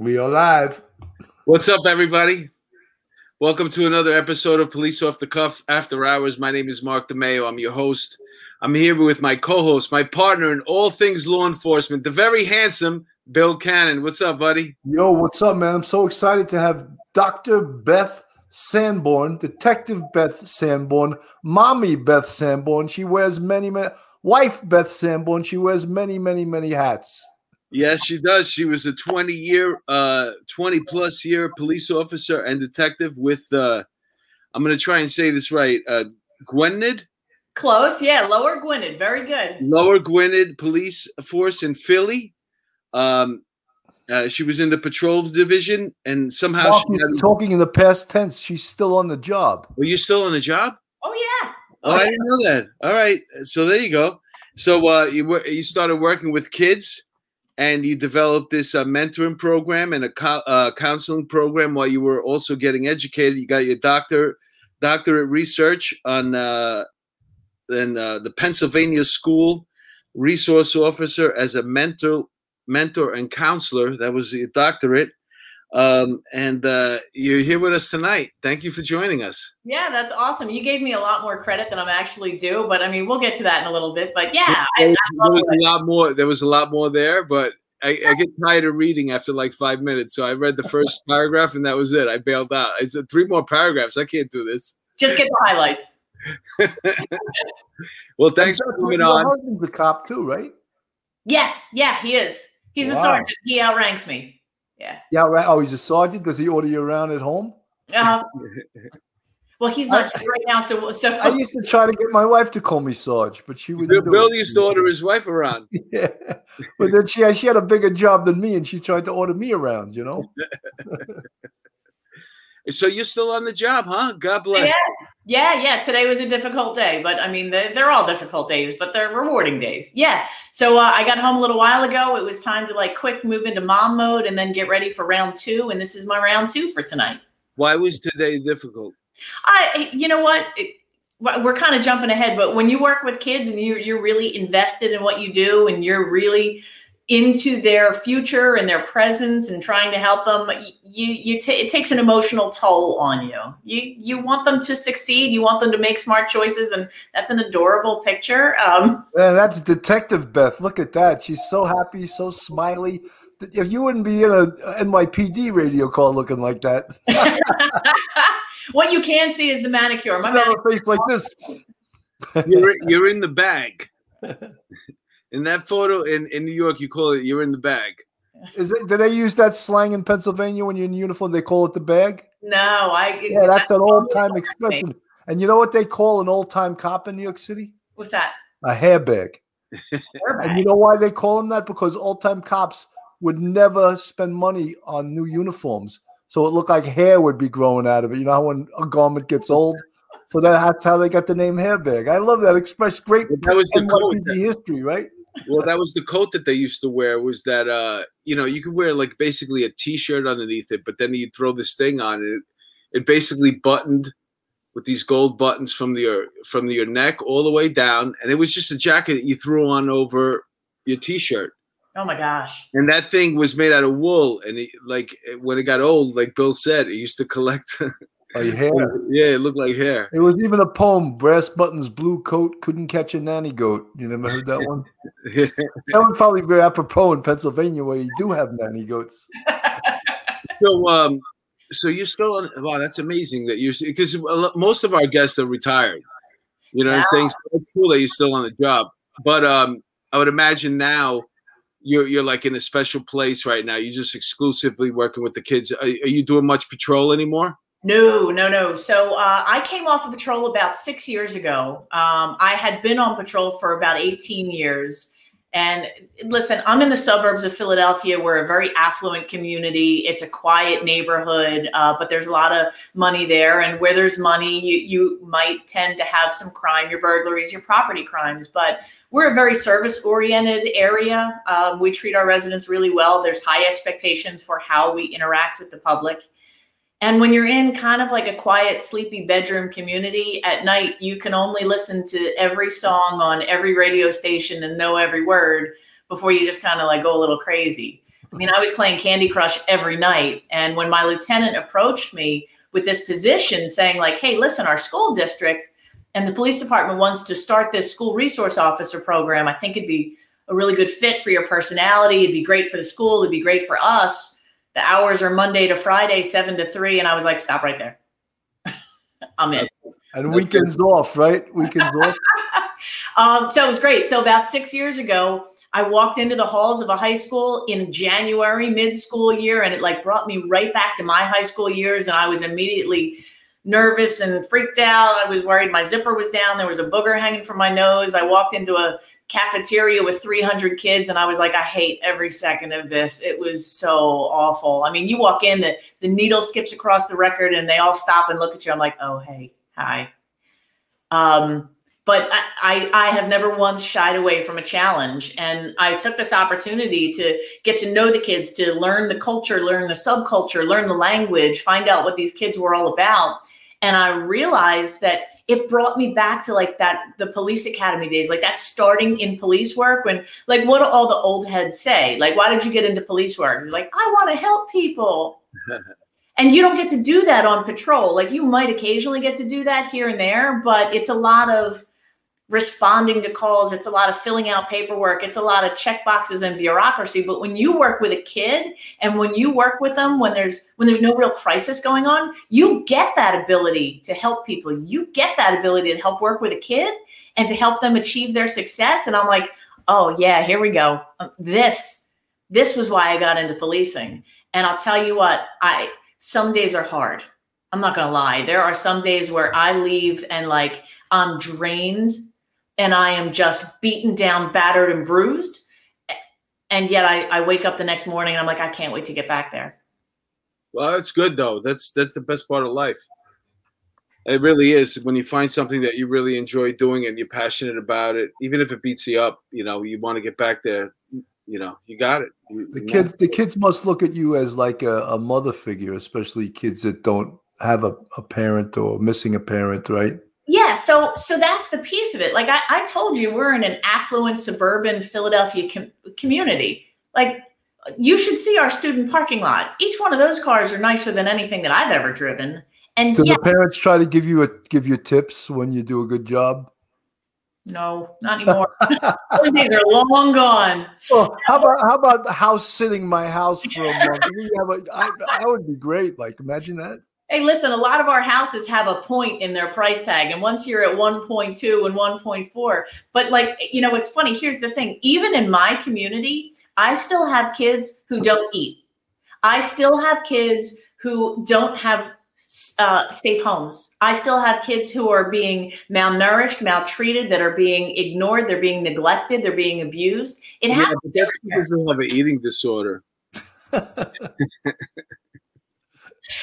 We are live. What's up, everybody? Welcome to another episode of Police Off the Cuff After Hours. My name is Mark DeMeo. I'm your host. I'm here with my co-host, my partner in all things law enforcement, the very handsome Bill Cannon. What's up, buddy? Yo, what's up, man? I'm so excited to have Dr. Beth Sanborn, Detective Beth Sanborn, Mommy Beth Sanborn. She wears many wife Beth Sanborn. She wears many hats. Yes, she does. She was a 20-plus year police officer and detective with, I'm going to try and say this right, Gwynedd? Close, yeah, Lower Gwynedd. Very good. Lower Gwynedd Police Force in Philly. She was in the patrols division, and somehow she's talking in the past tense. She's still on the job. Well, you're still on the job? Oh, yeah. Oh, I didn't know that. All right. So there you go. So you started working with kids. And you developed this mentoring program and a counseling program while you were also getting educated. You got your doctorate research on the Pennsylvania School Resource Officer as a mentor and counselor. That was your doctorate. And you're here with us tonight. Thank you for joining us. Yeah, that's awesome. You gave me a lot more credit than I'm actually due, but I mean, we'll get to that in a little bit. But yeah, there was a lot more there, but I get tired of reading after like 5 minutes. So I read the first paragraph and that was it. I bailed out. I said 3 more paragraphs. I can't do this. Just get the highlights. Well, thanks for coming on. Your husband's a cop too, right? Yes. Yeah, he is. He's a sergeant. He outranks me. Yeah. Yeah. Right. Oh, he's a sergeant. Does he order you around at home? Well, he's not right now. So I used to try to get my wife to call me Sarge, but she would. Bill used to order his wife around. Yeah, but then she had a bigger job than me, and she tried to order me around. You know. So you're still on the job, huh? God bless. Yeah. Today was a difficult day, but I mean, they're all difficult days, but they're rewarding days. Yeah. So I got home a little while ago. It was time to like quick move into mom mode and then get ready for round 2. And this is my round 2 for tonight. Why was today difficult? You know what? We're kind of jumping ahead, but when you work with kids and you're really invested in what you do and you're really into their future and their presence and trying to help them, it takes an emotional toll on you. You want them to succeed. You want them to make smart choices, and that's an adorable picture. Yeah, that's Detective Beth. Look at that. She's so happy, so smiley. If you wouldn't be in a NYPD radio call looking like that. What you can see is the manicure. My face like this. You're in the bag. In that photo in New York, you call it, you're in the bag. Do they use that slang in Pennsylvania when you're in uniform? They call it the bag? No. That's an old-time expression. And you know what they call an old-time cop in New York City? What's that? A hair bag. And you know why they call them that? Because old-time cops would never spend money on new uniforms. So it looked like hair would be growing out of it. You know how when a garment gets old? So that's how they got the name hair bag. I love that expression. Great. That was the coat. History, right? Well, that was the coat that they used to wear, was that, you could wear like basically a T-shirt underneath it, but then you'd throw this thing on it. It basically buttoned with these gold buttons from your neck all the way down. And it was just a jacket that you threw on over your T-shirt. Oh, my gosh. And that thing was made out of wool. And when it got old, like Bill said, it used to collect like hair. Yeah, it looked like hair. It was even a poem, Brass Buttons, Blue Coat, Couldn't Catch a Nanny Goat. You never heard that one? Yeah. That would probably be apropos in Pennsylvania where you do have nanny goats. So you're still on – wow, that's amazing that you're – because most of our guests are retired. You know what I'm saying? So it's cool that you're still on the job. But I would imagine now you're like in a special place right now. You're just exclusively working with the kids. Are you doing much patrol anymore? No. So I came off of patrol about 6 years ago. I had been on patrol for about 18 years. And listen, I'm in the suburbs of Philadelphia. We're a very affluent community. It's a quiet neighborhood, but there's a lot of money there. And where there's money, you might tend to have some crime, your burglaries, your property crimes. But we're a very service-oriented area. We treat our residents really well. There's high expectations for how we interact with the public. And when you're in kind of like a quiet, sleepy bedroom community at night, you can only listen to every song on every radio station and know every word before you just kind of like go a little crazy. I mean, I was playing Candy Crush every night. And when my lieutenant approached me with this position saying like, hey, listen, our school district and the police department wants to start this school resource officer program. I think it'd be a really good fit for your personality. It'd be great for the school. It'd be great for us. The hours are Monday to Friday, 7 to 3. And I was like, stop right there. I'm in. And weekends off, right? Weekends off. So it was great. So about 6 years ago, I walked into the halls of a high school in January, mid-school year, and it like brought me right back to my high school years. And I was immediately nervous and freaked out. I was worried my zipper was down. There was a booger hanging from my nose. I walked into a cafeteria with 300 kids, and I was like, I hate every second of this. It was so awful. I mean, you walk in, the needle skips across the record, and they all stop and look at you. I'm like, oh, hey, hi. But I have never once shied away from a challenge. And I took this opportunity to get to know the kids, to learn the culture, learn the subculture, learn the language, find out what these kids were all about. And I realized that it brought me back to like the police academy days, like that starting in police work when like, what do all the old heads say? Like, why did you get into police work? You're like, I want to help people. And you don't get to do that on patrol. Like you might occasionally get to do that here and there, but it's a lot of responding to calls. It's a lot of filling out paperwork. It's a lot of check boxes and bureaucracy. But when you work with a kid and when you work with them, when there's no real crisis going on, you get that ability to help people. You get that ability to help work with a kid and to help them achieve their success. And I'm like, oh yeah, here we go. This was why I got into policing. And I'll tell you what, some days are hard. I'm not going to lie. There are some days where I leave and like I'm drained. And I am just beaten down, battered, and bruised. And yet I wake up the next morning and I'm like, I can't wait to get back there. Well, that's good, though. That's the best part of life. It really is. When you find something that you really enjoy doing and you're passionate about it, even if it beats you up, you know, you want to get back there. You know, you got it. The kids must look at you as like a mother figure, especially kids that don't have a parent or missing a parent, right? Yeah, so that's the piece of it. Like I told you, we're in an affluent suburban Philadelphia community. Like you should see our student parking lot. Each one of those cars are nicer than anything that I've ever driven. And do the parents try to give you tips when you do a good job? No, not anymore. Those days are long gone. Well, how about the house sitting my house for a month? I would be great. Like imagine that. Hey, listen, a lot of our houses have a point in their price tag. And once you're at 1.2 and 1.4, but like, you know, it's funny. Here's the thing. Even in my community, I still have kids who don't eat. I still have kids who don't have safe homes. I still have kids who are being malnourished, maltreated, that are being ignored. They're being neglected. They're being abused. It happens. But that's because they have an eating disorder.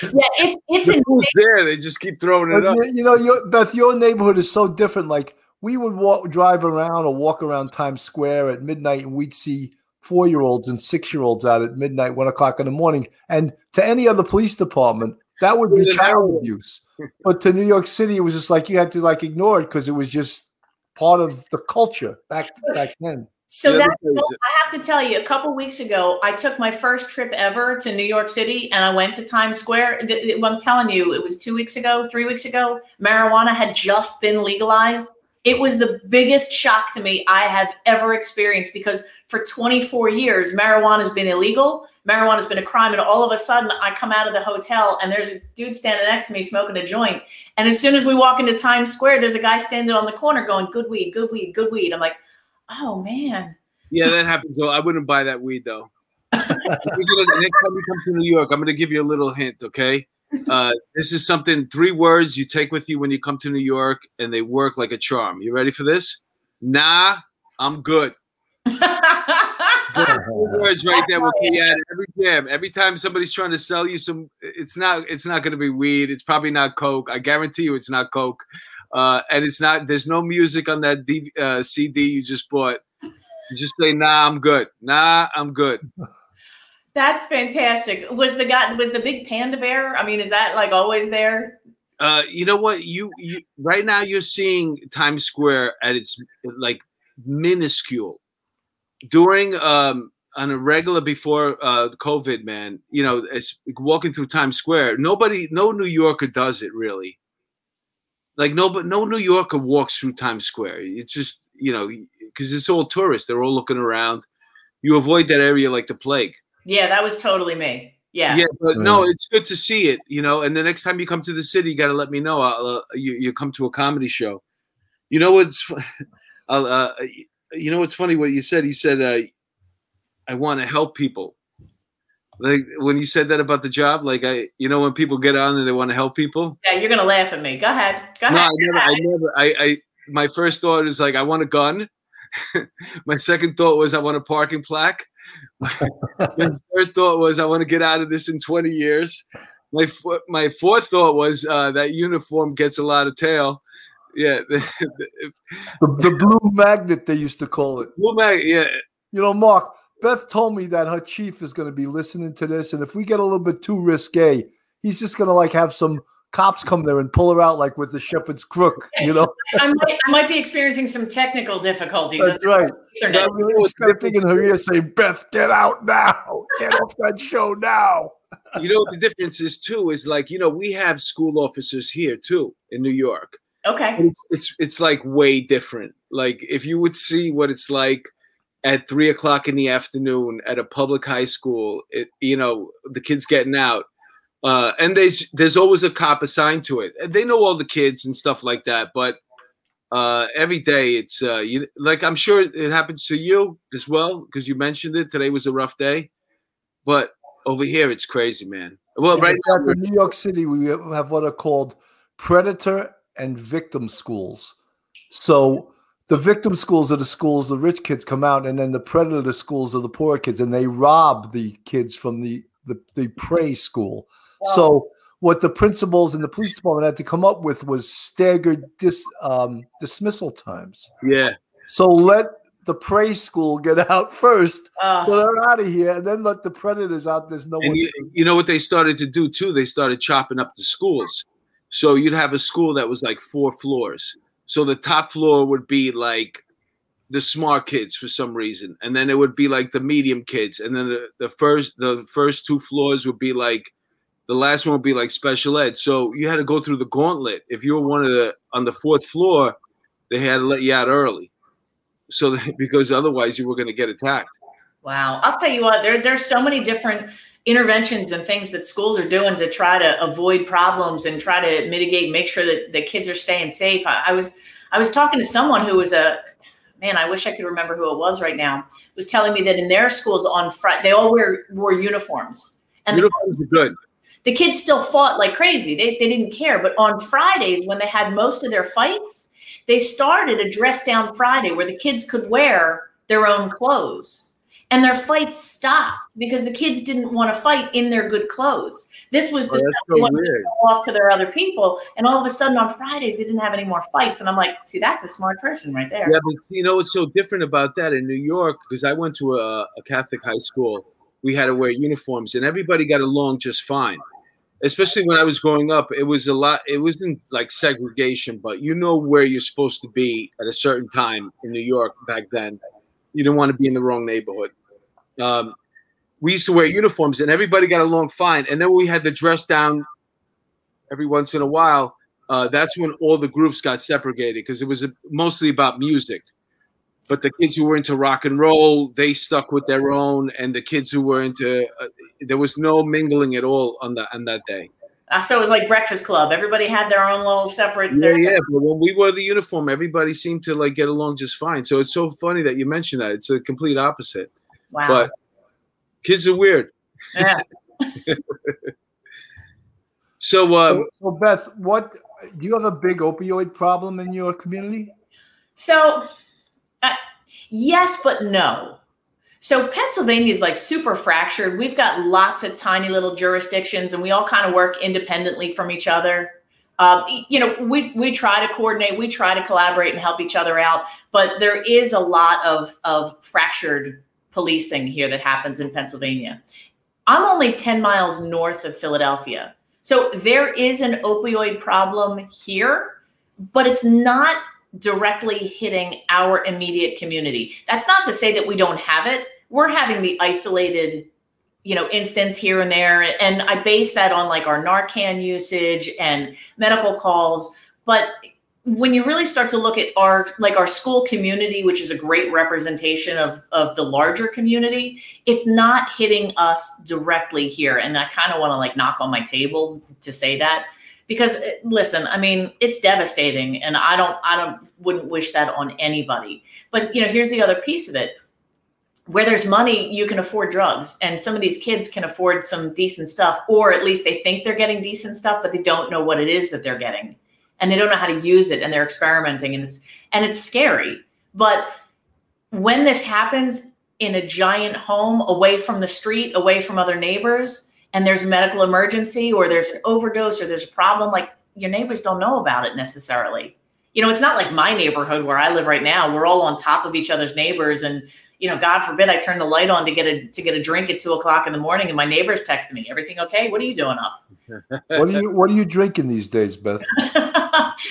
Yeah, it's there. They just keep throwing it up. You know, Beth, your neighborhood is so different. Like we would drive around or walk around Times Square at midnight, and we'd see 4-year-olds and 6-year-olds out at midnight, 1 o'clock in the morning. And to any other police department, that would be child abuse. But to New York City, it was just like you had to like ignore it because it was just part of the culture back then. So I have to tell you, a couple weeks ago, I took my first trip ever to New York City, and I went to Times Square. I'm telling you, it was 2 weeks ago, 3 weeks ago. Marijuana had just been legalized. It was the biggest shock to me I have ever experienced because for 24 years, marijuana has been illegal. Marijuana has been a crime. And all of a sudden, I come out of the hotel, and there's a dude standing next to me smoking a joint. And as soon as we walk into Times Square, there's a guy standing on the corner going, good weed, good weed, good weed. I'm like, oh man! Yeah, that happens. So I wouldn't buy that weed though. Next time you come to New York, I'm gonna give you a little hint, okay? This is something, 3 words you take with you when you come to New York, and they work like a charm. You ready for this? Nah, I'm good. 3 words right there will be at every jam. Every time somebody's trying to sell you some, it's not gonna be weed. It's probably not coke. I guarantee you, it's not coke. And it's not. There's no music on that CD you just bought. You just say, "Nah, I'm good. Nah, I'm good." That's fantastic. Was the big panda bear? I mean, is that like always there? You know what? You right now you're seeing Times Square at its like minuscule. During on a regular before COVID, man, you know, it's walking through Times Square. No New Yorker does it really. Like no New Yorker walks through Times Square. It's just, you know, because it's all tourists. They're all looking around. You avoid that area like the plague. Yeah, that was totally me. Yeah. Yeah, but no, it's good to see it, you know. And the next time you come to the city, you got to let me know. You come to a comedy show. You know what's, you know what's funny? What you said? You said, "I want to help people." Like when you said that about the job, like you know, when people get on and they want to help people. Yeah, you're gonna laugh at me. Go ahead. Go ahead. My first thought is like, I want a gun. My second thought was I want a parking plaque. My third thought was I want to get out of this in 20 years. My fourth thought was that uniform gets a lot of tail. Yeah, the blue magnet they used to call it. Blue magnet. Yeah. You know, Mark, Beth told me that her chief is going to be listening to this, and if we get a little bit too risque, he's just going to like have some cops come there and pull her out like with the shepherd's crook, you know? I might be experiencing some technical difficulties. That's right. Something in her ear saying, Beth, get out now. Get off that show now. You know, the difference is, too, is like, you know, we have school officers here, too, in New York. Okay. It's like way different. Like if you would see what it's like at 3 o'clock in the afternoon at a public high school, you know, the kids getting out. And there's always a cop assigned to it. They know all the kids and stuff like that. But every day it's like I'm sure it happens to you as well because you mentioned it. Today was a rough day. But over here it's crazy, man. Well, yeah, right now in New York City, we have what are called predator and victim schools. So the victim schools are the schools the rich kids come out, and then the predator schools are the poor kids, and they rob the kids from the prey school. Wow. So what the principals and the police department had to come up with was staggered dismissal times. Yeah. So let the prey school get out first, so they're out of here, and then let the predators out. There's no one. You know what they started to do too? They started chopping up the schools. So you'd have a school that was like 4 floors. So the top floor would be like the smart kids for some reason, and then it would be like the medium kids, and then the first 2 floors would be like, the last one would be like special ed. So you had to go through the gauntlet. If you were on the 4th floor, they had to let you out early, so because otherwise you were going to get attacked. Wow, I'll tell you what, there's so many different interventions and things that schools are doing to try to avoid problems and try to mitigate, make sure that the kids are staying safe. I was talking to someone who was man, I wish I could remember who it was right now, was telling me that in their schools on Friday, they all wore uniforms. And uniforms are good. The kids still fought like crazy. They didn't care. But on Fridays, when they had most of their fights, they started a dress down Friday where the kids could wear their own clothes. And their fights stopped because the kids didn't want to fight in their good clothes. This was the stuff they wanted to go off to their other people. And all of a sudden on Fridays, they didn't have any more fights. And I'm like, see, that's a smart person right there. Yeah, but you know what's so different about that in New York? Because I went to a Catholic high school. We had to wear uniforms and everybody got along just fine. Especially when I was growing up, it was a lot. It wasn't like segregation, but you know where you're supposed to be at a certain time in New York back then. You didn't want to be in the wrong neighborhood. We used to wear uniforms, and everybody got along fine. And then we had the dress down every once in a while. That's when all the groups got separated because it was mostly about music. But the kids who were into rock and roll, they stuck with their own. And the kids who were into there was no mingling at all on that day. So it was like Breakfast Club. Everybody had their own little separate. Yeah. But when we wore the uniform, everybody seemed to like get along just fine. So it's so funny that you mentioned that. It's a complete opposite. Wow. But kids are weird. Yeah. So Beth, do you have a big opioid problem in your community? So yes, but no. So Pennsylvania is like super fractured. We've got lots of tiny little jurisdictions and we all kind of work independently from each other. You know, we try to coordinate, we try to collaborate and help each other out, but there is a lot of fractured policing here that happens in Pennsylvania. I'm only 10 miles north of Philadelphia. So there is an opioid problem here, but it's not directly hitting our immediate community. That's not to say that we don't have it. we're having the isolated, you know, instance here and there. And I base that on like our Narcan usage and medical calls. But when you really start to look at our school community, which is a great representation of the larger community, it's not hitting us directly here. And I kind of want to like knock on my table to say that, because listen, I mean, it's devastating, and I wouldn't wish that on anybody. But you know, here's the other piece of it. Where there's money, you can afford drugs. And some of these kids can afford some decent stuff, or at least they think they're getting decent stuff, but they don't know what it is that they're getting. And they don't know how to use it, and they're experimenting, and it's scary. But when this happens in a giant home, away from the street, away from other neighbors, and there's a medical emergency, or there's an overdose, or there's a problem, like your neighbors don't know about it necessarily. You know, it's not like my neighborhood where I live right now. We're all on top of each other's neighbors, and you know, God forbid I turn the light on to get a drink at 2:00 in the morning, and my neighbor's texting me, "Everything okay? What are you doing up?" What are you drinking these days, Beth?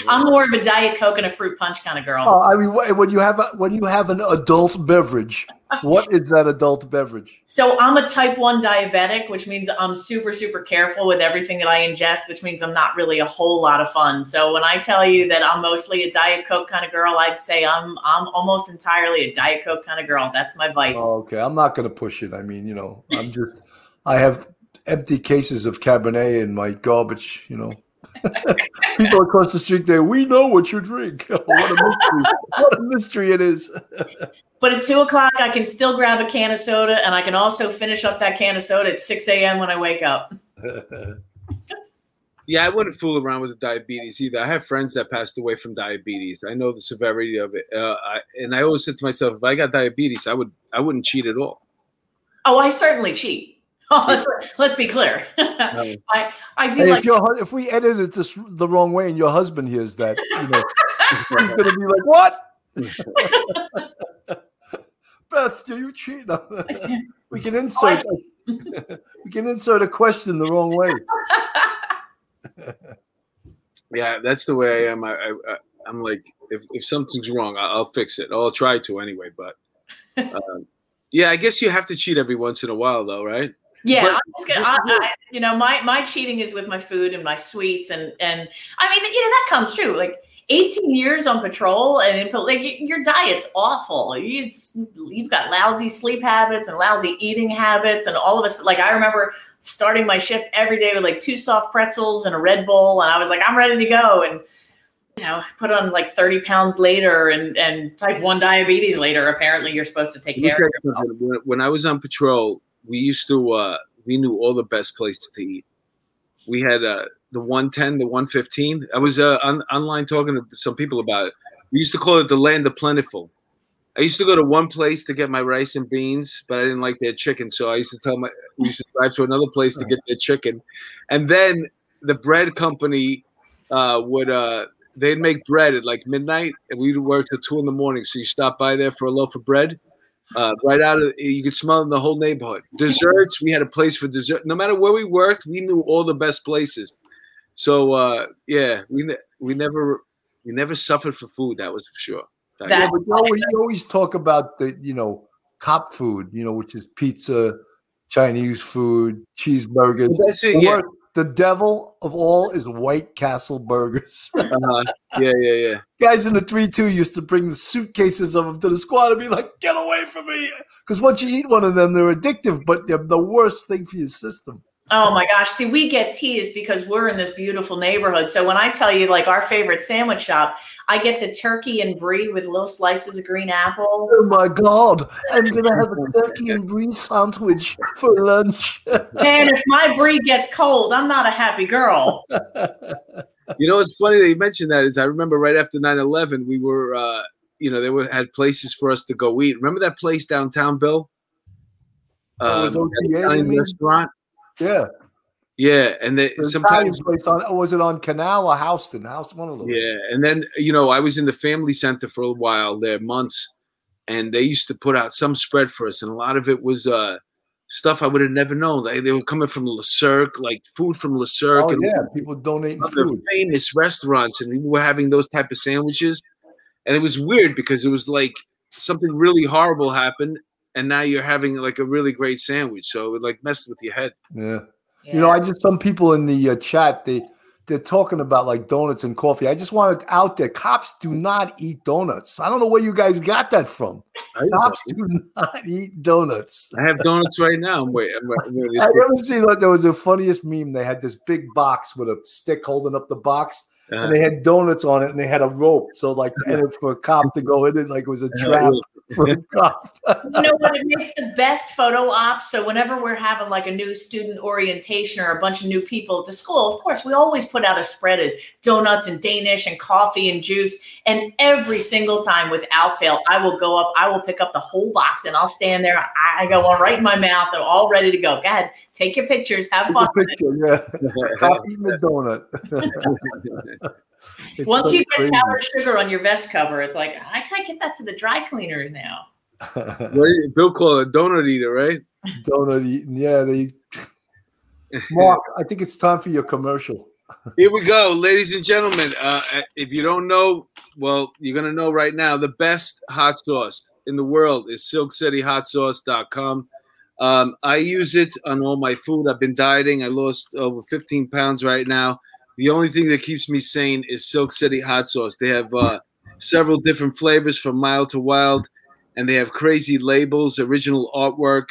I'm more of a Diet Coke and a fruit punch kind of girl. Oh, I mean, when you have an adult beverage, what is that adult beverage? So I'm a type 1 diabetic, which means I'm super, super careful with everything that I ingest, which means I'm not really a whole lot of fun. So when I tell you that I'm mostly a Diet Coke kind of girl, I'd say I'm almost entirely a Diet Coke kind of girl. That's my vice. Oh, okay. I'm not going to push it. I mean, you know, I have empty cases of Cabernet in my garbage, you know. People across the street there, we know what you drink. What a mystery it is. But at 2:00, I can still grab a can of soda, and I can also finish up that can of soda at 6 a.m. when I wake up. Yeah, I wouldn't fool around with the diabetes either. I have friends that passed away from diabetes. I know the severity of it. And I always said to myself, if I got diabetes, I wouldn't cheat at all. Oh, I certainly cheat. Oh, let's be clear. I do. Hey, like if we edit it this the wrong way and your husband hears that, you know, he's going to be like, "What? Beth, do you cheat?" We can insert. We can insert a question the wrong way. Yeah, that's the way I am. I'm like, if something's wrong, I'll fix it. I'll try to anyway. But yeah, I guess you have to cheat every once in a while, though, right? Yeah, but my cheating is with my food and my sweets, and I mean, you know, that comes true. Like 18 years on patrol, and like your diet's awful. You've got lousy sleep habits and lousy eating habits, and all of us. Like I remember starting my shift every day with like 2 soft pretzels and a Red Bull, and I was like, I'm ready to go, and you know, put on like 30 pounds later, and type 1 diabetes later. Apparently, you're supposed to take care of yourself. When I was on patrol, we used to, we knew all the best places to eat. We had the 110, the 115. I was online talking to some people about it. We used to call it the land of plentiful. I used to go to one place to get my rice and beans, but I didn't like their chicken. So we used to drive to another place to get their chicken. And then the bread company they'd make bread at like midnight, and we'd work till 2 a.m. So you stop by there for a loaf of bread. Right out of, you could smell in the whole neighborhood. Desserts, we had a place for dessert. No matter where we worked, we knew all the best places. So yeah, we never suffered for food. That was for sure. Yeah, but you always talk about the, you know, cop food, you know, which is pizza, Chinese food, cheeseburgers. That's it. Yeah. The devil of all is White Castle burgers. Yeah. Guys in the 3-2 used to bring the suitcases of them to the squad and be like, "Get away from me!" Because once you eat one of them, they're addictive, but they're the worst thing for your system. Oh my gosh! See, we get teased because we're in this beautiful neighborhood. So when I tell you, like our favorite sandwich shop, I get the turkey and brie with little slices of green apple. Oh my God! I'm gonna have a turkey and brie sandwich for lunch. Man, if my brie gets cold, I'm not a happy girl. You know, it's funny that you mentioned that. Is I remember right after 9/11, we were, you know, had places for us to go eat. Remember that place downtown, Bill? It was Italian restaurant. Yeah, and they sometimes place on, was it on Canal or Houston? One of those. Yeah, and then you know I was in the family center for a while there, months, and they used to put out some spread for us, and a lot of it was stuff I would have never known. They were coming from Le Cirque, like food from Le Cirque. Oh, and yeah, people donating food. Famous restaurants, and we were having those type of sandwiches, and it was weird because it was like something really horrible happened. and now you're having like a really great sandwich. So it like messed with your head. Yeah. You know, I just, some people in the chat, they're talking about like donuts and coffee. I just want it out there. Cops do not eat donuts. I don't know where you guys got that from. Cops do not eat donuts. I have donuts right now. Wait, I've never seen that. There was the funniest meme. They had this big box with a stick holding up the box. And they had donuts on it, and they had a rope. So, like, for a cop to go in it, like it was a trap for a cop. You know what? It makes the best photo op. So whenever we're having, like, a new student orientation or a bunch of new people at the school, of course, we always put out a spread of donuts and Danish and coffee and juice. And every single time, without fail, I will go up. I will pick up the whole box, and I'll stand there. I go on right in my mouth. They're all ready to go. Go ahead. Take your pictures. Have fun. Cop eating the donut. Once you get powdered sugar on your vest cover, it's like, I can't get that to the dry cleaner now. Bill called a donut eater, right? Donut eating, yeah. Mark, I think it's time for your commercial. Here we go, ladies and gentlemen. If you don't know, well, you're going to know right now. The best hot sauce in the world is silkcityhotsauce.com. I use it on all my food. I've been dieting. I lost over 15 pounds right now. The only thing that keeps me sane is Silk City Hot Sauce. They have several different flavors from mild to wild, and they have crazy labels, original artwork.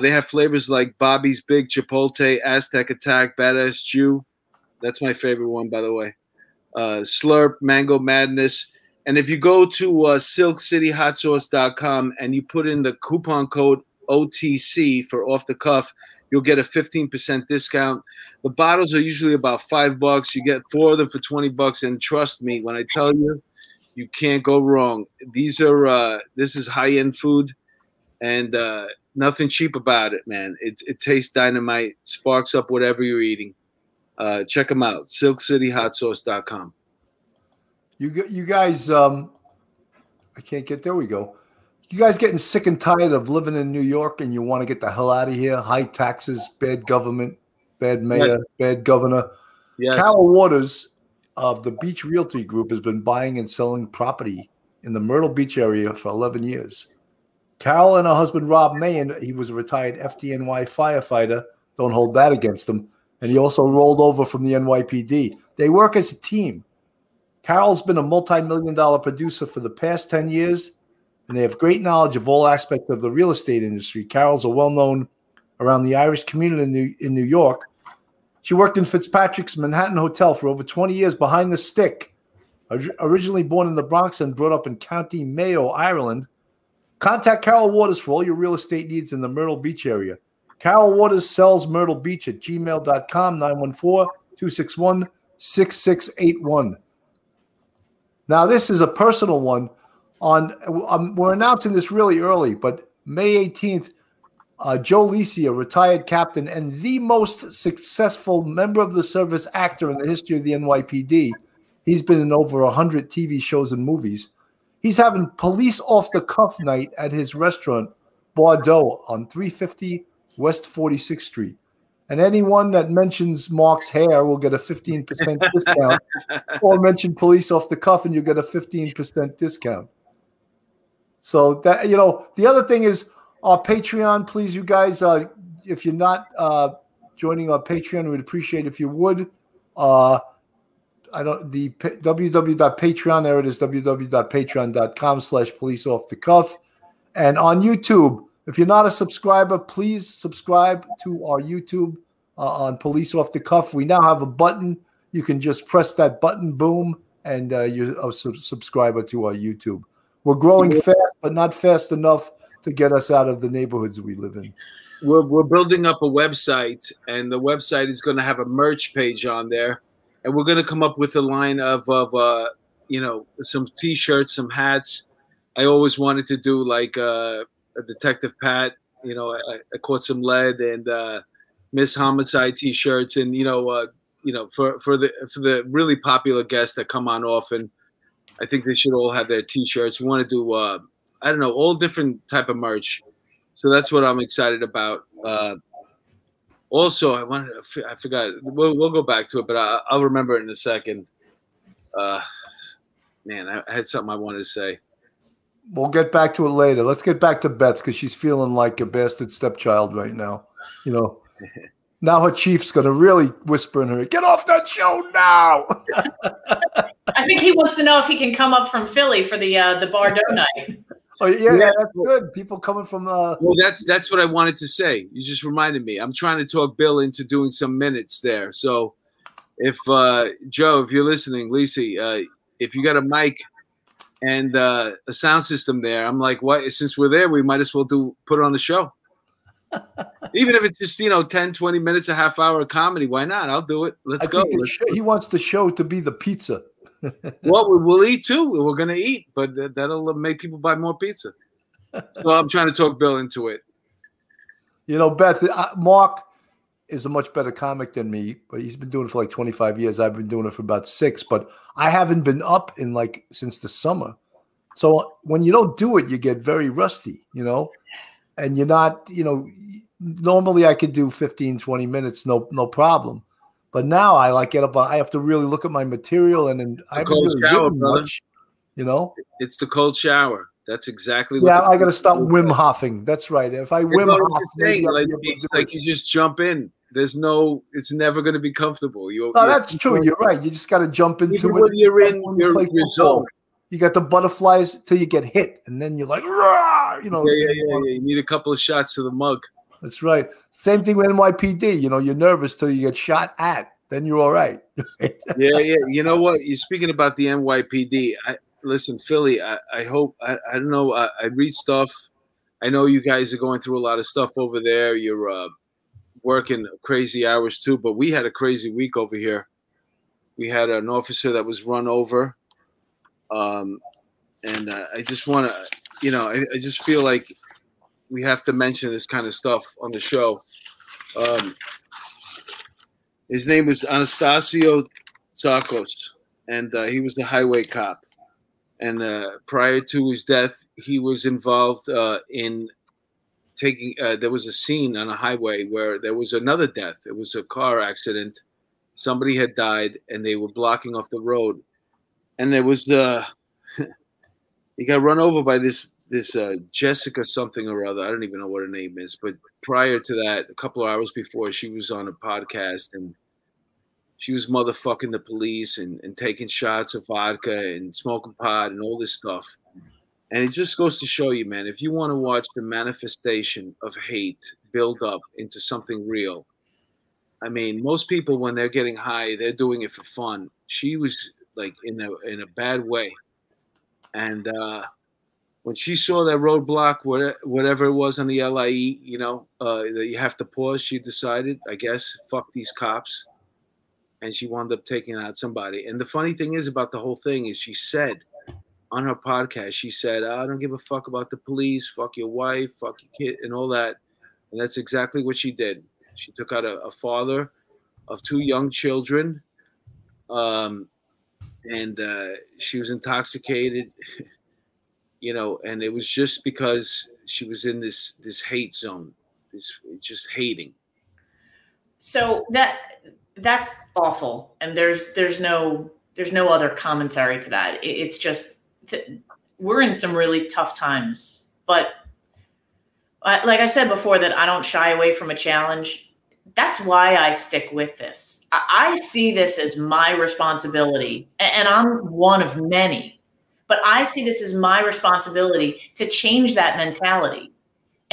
They have flavors like Bobby's Big, Chipotle, Aztec Attack, Badass Jew. That's my favorite one, by the way. Slurp, Mango Madness. And if you go to silkcityhotsauce.com and you put in the coupon code OTC for off the cuff, you'll get a 15% discount. The bottles are usually about $5. You get 4 of them for $20, and trust me when I tell you, you can't go wrong. These are this is high-end food, and nothing cheap about it, man. It tastes dynamite, sparks up whatever you're eating. Check them out, silkcityhotsauce.com. You guys, I can't get there. We go. You guys getting sick and tired of living in New York and you want to get the hell out of here? High taxes, bad government, bad mayor, bad governor. Yes. Carol Waters of the Beach Realty Group has been buying and selling property in the Myrtle Beach area for 11 years. Carol and her husband, Rob Mayen, he was a retired FDNY firefighter. Don't hold that against him. And he also rolled over from the NYPD. They work as a team. Carol's been a multi-million-dollar producer for the past 10 years. And they have great knowledge of all aspects of the real estate industry. Carol's are well-known around the Irish community in New York. She worked in Fitzpatrick's Manhattan Hotel for over 20 years behind the stick. Originally born in the Bronx and brought up in County Mayo, Ireland. Contact Carol Waters for all your real estate needs in the Myrtle Beach area. Carol Waters sells Myrtle Beach at gmail.com, 914-261-6681. Now, this is a personal one. We're announcing this really early, but May 18th, Joe Lisi, a retired captain and the most successful member of the service actor in the history of the NYPD, he's been in over 100 TV shows and movies. He's having police off-the-cuff night at his restaurant, Bordeaux, on 350 West 46th Street. And anyone that mentions Mark's hair will get a 15% discount, or mention police off the cuff and you get a 15% discount. So that, you know, the other thing is our Patreon, please, you guys, if you're not joining our Patreon, we'd appreciate if you would. The www.patreon, there it is, www.patreon.com/policeoffthecuff. And on YouTube, if you're not a subscriber, please subscribe to our YouTube on Police Off the Cuff. We now have a button. You can just press that button, boom, and you're a subscriber to our YouTube. We're growing fast, but not fast enough to get us out of the neighborhoods we live in. We're building up a website, and the website is going to have a merch page on there, and we're going to come up with a line of you know, some T-shirts, some hats. I always wanted to do like Detective Pat, you know, I caught some lead, and Miss Homicide T-shirts, and you know, for the really popular guests that come on often. I think they should all have their T-shirts. We want to do, I don't know, all different type of merch. So that's what I'm excited about. Also, I forgot. We'll go back to it, but I'll remember it in a second. Man, I had something I wanted to say. We'll get back to it later. Let's get back to Beth because she's feeling like a bastard stepchild right now. You know, now her chief's going to really whisper in her, get off that show now. I think he wants to know if he can come up from Philly for the Bordeaux night. Oh yeah, yeah, that's good. People coming from well, that's what I wanted to say. You just reminded me. I'm trying to talk Bill into doing some minutes there. So, if Joe, if you're listening, Lisi, if you got a mic and a sound system there, I'm like, what? Since we're there, we might as well put on the show. Even if it's just 10, 20 minutes, a half hour of comedy. Why not? I'll do it. Let's go. He wants the show to be the pizza. Well, we'll eat too. We're going to eat, but that'll make people buy more pizza. So I'm trying to talk Bill into it. You know, Beth, Mark is a much better comic than me, but he's been doing it for like 25 years. I've been doing it for about 6, but I haven't been up in since the summer. So when you don't do it, you get very rusty, and you're not, normally I could do 15, 20 minutes, no problem. But now I get up. I have to really look at my material, and then I haven't really written much, It's the cold shower. That's exactly what. Yeah, I got to stop Wim Hoffing. That's right. If I Wim Hoff, it's like you just jump in. There's no. It's never going to be comfortable. That's true. You're right. You just got to jump into it. When you're in your zone, you got the butterflies till you get hit, and then you're like, "Rah!" Yeah. You need a couple of shots to the mug. That's right. Same thing with NYPD. You're nervous till you get shot at. Then you're all right. Yeah. You know what? You're speaking about the NYPD. Listen, Philly, I hope – I don't know. I read stuff. I know you guys are going through a lot of stuff over there. You're working crazy hours too. But we had a crazy week over here. We had an officer that was run over. And I just want to – I just feel like – we have to mention this kind of stuff on the show. His name was Anastasio Tsarkos, and he was the highway cop. And prior to his death, he was involved in taking there was a scene on a highway where there was another death. It was a car accident. Somebody had died, and they were blocking off the road. And there was he got run over by this Jessica something or other. I don't even know what her name is, but prior to that, a couple of hours before, she was on a podcast and she was motherfucking the police and taking shots of vodka and smoking pot and all this stuff. And it just goes to show you, man, if you want to watch the manifestation of hate build up into something real, I mean, most people, when they're getting high, they're doing it for fun. She was like in a bad way. And, when she saw that roadblock, whatever it was on the LIE, that you have to pause, she decided, I guess, fuck these cops. And she wound up taking out somebody. And the funny thing is about the whole thing is she said on her podcast, she said, I don't give a fuck about the police, fuck your wife, fuck your kid, and all that. And that's exactly what she did. She took out a father of 2 young children, and she was intoxicated. And it was just because she was in this hate zone, this just hating. So that's awful, and there's no other commentary to that. It's just we're in some really tough times. But like I said before, that I don't shy away from a challenge. That's why I stick with this. I see this as my responsibility, and I'm one of many. But I see this as my responsibility to change that mentality.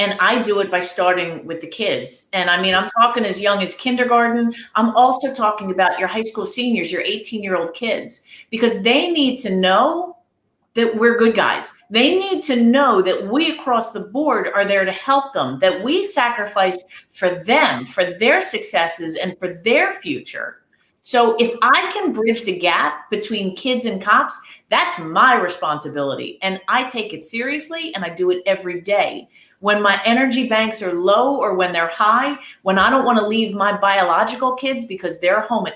And I do it by starting with the kids. And I mean, I'm talking as young as kindergarten. I'm also talking about your high school seniors, your 18-year-old kids, because they need to know that we're good guys. They need to know that we across the board are there to help them, that we sacrifice for them, for their successes and for their future. So if I can bridge the gap between kids and cops, that's my responsibility. And I take it seriously, and I do it every day. When my energy banks are low or when they're high, when I don't want to leave my biological kids because they're home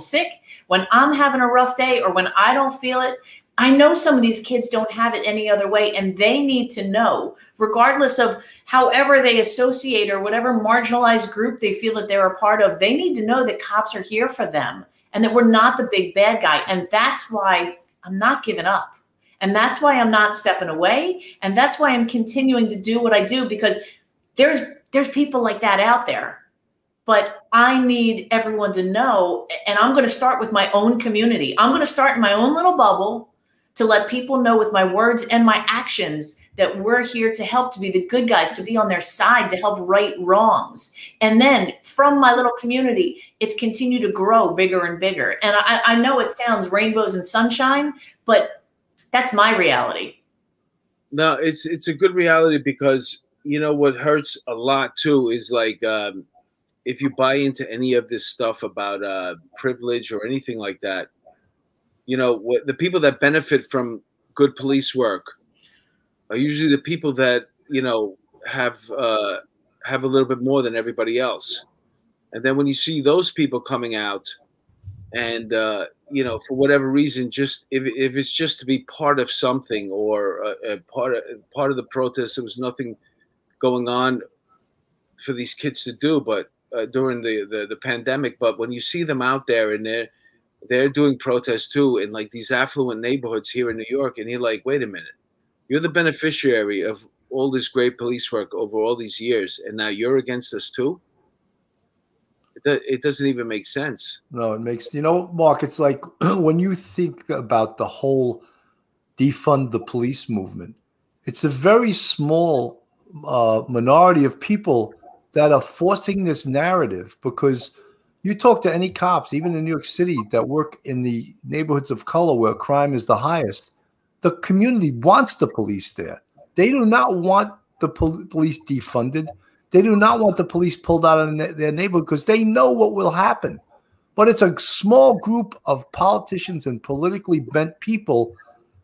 sick, when I'm having a rough day or when I don't feel it, I know some of these kids don't have it any other way, and they need to know, regardless of however they associate or whatever marginalized group they feel that they're a part of, they need to know that cops are here for them and that we're not the big bad guy. And that's why I'm not giving up. And that's why I'm not stepping away. And that's why I'm continuing to do what I do, because there's people like that out there. But I need everyone to know, and I'm going to start with my own community. I'm going to start in my own little bubble to let people know with my words and my actions that we're here to help, to be the good guys, to be on their side, to help right wrongs. And then from my little community, it's continued to grow bigger and bigger. And I know it sounds rainbows and sunshine, but that's my reality. No, it's a good reality, because you know what hurts a lot too is like, if you buy into any of this stuff about privilege or anything like that, you know, what, the people that benefit from good police work are usually the people that, you know, have a little bit more than everybody else. And then when you see those people coming out and, you know, for whatever reason, just if it's just to be part of something or part of the protest, there was nothing going on for these kids to do, but during the pandemic. But when you see them out there and they're doing protests too in like these affluent neighborhoods here in New York, and you're like, wait a minute, you're the beneficiary of all this great police work over all these years, and now you're against us too? It doesn't even make sense. No, it makes, you know, Mark, it's like when you think about the whole defund the police movement, it's a very small minority of people that are forcing this narrative, because you talk to any cops, even in New York City, that work in the neighborhoods of color where crime is the highest. The community wants the police there. They do not want the police defunded. They do not want the police pulled out of their neighborhood, because they know what will happen. But it's a small group of politicians and politically bent people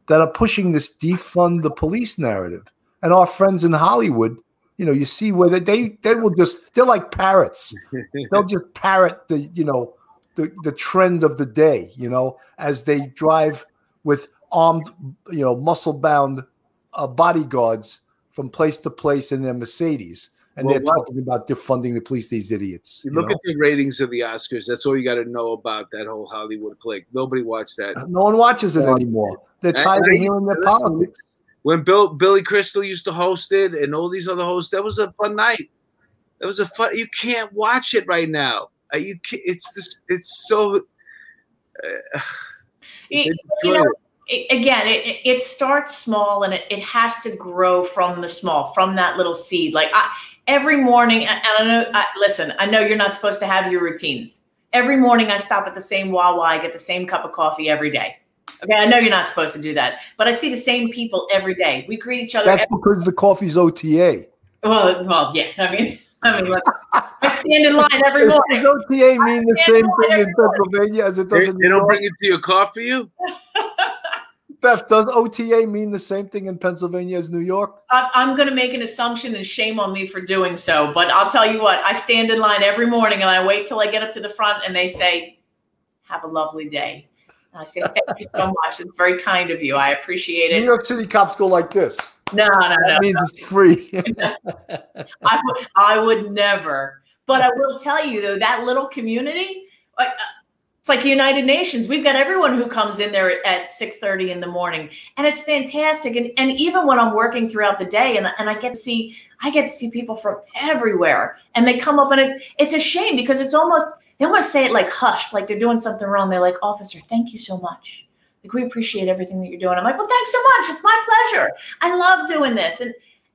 that are pushing this defund the police narrative. And our friends in Hollywood, you know, you see where they will just, they're like parrots. They'll just parrot the, you know, the trend of the day, you know, as they drive with armed, you know, muscle-bound bodyguards from place to place in their Mercedes. And well, they're talking about defunding the police, these idiots. You look at the ratings of the Oscars. That's all you got to know about that whole Hollywood clique. Nobody watched that. No one watches it anymore. They're tired of hearing their politics. When Billy Crystal used to host it and all these other hosts, that was a fun night. That was a fun. You can't watch it right now. It's so. It starts small, and it has to grow from the small, from that little seed. Like every morning, and I know. Listen, I know you're not supposed to have your routines. Every morning, I stop at the same Wawa. I get the same cup of coffee every day. Okay, I know you're not supposed to do that, but I see the same people every day. We greet each other. That's because the coffee's OTA. Well, yeah. I mean, I stand in line every morning. Does OTA mean the same thing in Pennsylvania as it does in New York? They don't bring it to your car for you? Beth, does OTA mean the same thing in Pennsylvania as New York? I'm going to make an assumption, and shame on me for doing so, but I'll tell you what. I stand in line every morning, and I wait till I get up to the front, and they say, "Have a lovely day." I say, thank you so much. It's very kind of you. I appreciate it. New York City cops go like this. No. That means it's free. I would never. But I will tell you, though, that little community, it's like the United Nations. We've got everyone who comes in there at 6:30 in the morning. And it's fantastic. And even when I'm working throughout the day, and I get to see people from everywhere. And they come up, and it's a shame, because it's almost – they almost say it like hushed, like they're doing something wrong. They're like, "Officer, thank you so much. Like, we appreciate everything that you're doing." I'm like, "Well, thanks so much. It's my pleasure. I love doing this."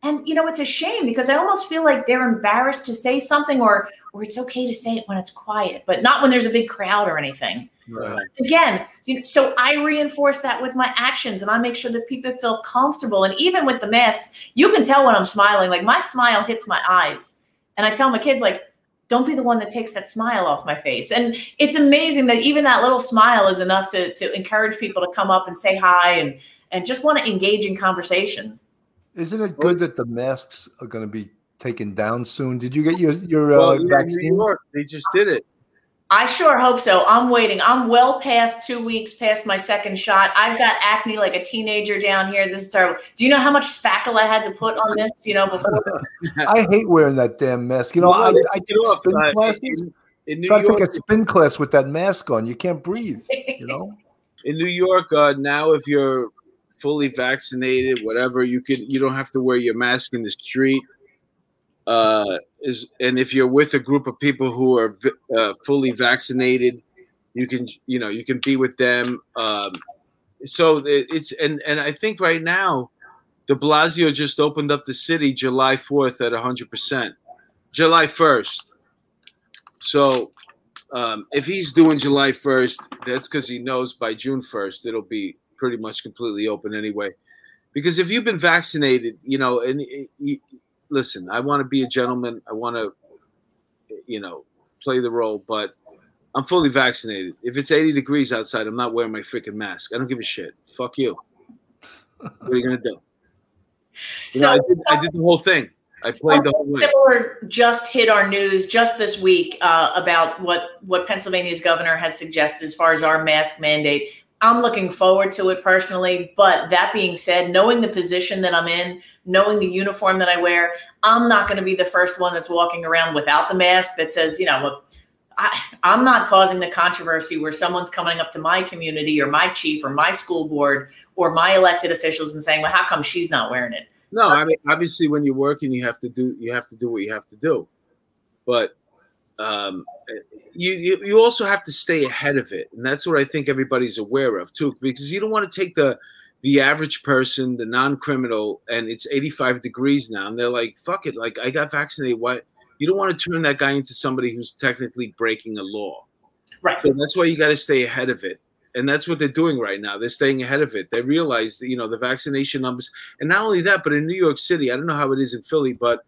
And you know, it's a shame, because I almost feel like they're embarrassed to say something, or it's okay to say it when it's quiet, but not when there's a big crowd or anything. Right. Again, you know, so I reinforce that with my actions, and I make sure that people feel comfortable. And even with the masks, you can tell when I'm smiling. Like, my smile hits my eyes. And I tell my kids, like, don't be the one that takes that smile off my face. And it's amazing that even that little smile is enough to encourage people to come up and say hi and just want to engage in conversation. Isn't it good that the masks are going to be taken down soon? Did you get your vaccine? New York, they just did it. I sure hope so. I'm waiting. I'm well past 2 weeks past my second shot. I've got acne like a teenager down here. This is terrible. Do you know how much spackle I had to put on this, you know, before? I hate wearing that damn mask. You know, I did spin classes. Try to take a spin class with that mask on. You can't breathe, you know? In New York, now if you're fully vaccinated, whatever, you don't have to wear your mask in the street. And if you're with a group of people who are fully vaccinated, you can be with them. So I think right now, de Blasio just opened up the city July 4th at 100%, July 1st. So if he's doing July 1st, that's because he knows by June 1st, it'll be pretty much completely open anyway. Because if you've been vaccinated, listen, I want to be a gentleman. I want to, play the role, but I'm fully vaccinated. If it's 80 degrees outside, I'm not wearing my freaking mask. I don't give a shit. Fuck you. What are you going to do? I did the whole thing. I played the whole way. Similar just hit our news just this week about what Pennsylvania's governor has suggested as far as our mask mandate. I'm looking forward to it personally, but that being said, knowing the position that I'm in, knowing the uniform that I wear, I'm not going to be the first one that's walking around without the mask that says, I'm not causing the controversy where someone's coming up to my community or my chief or my school board or my elected officials and saying, well, how come she's not wearing it? No, I mean, obviously when you're working, you have to do what you have to do, but you also have to stay ahead of it. And that's what I think everybody's aware of too, because you don't want to take the average person, the non-criminal, and it's 85 degrees now. And they're like, fuck it. Like I got vaccinated. Why? You don't want to turn that guy into somebody who's technically breaking a law. Right. So that's why you got to stay ahead of it. And that's what they're doing right now. They're staying ahead of it. They realize that, the vaccination numbers, and not only that, but in New York City, I don't know how it is in Philly, but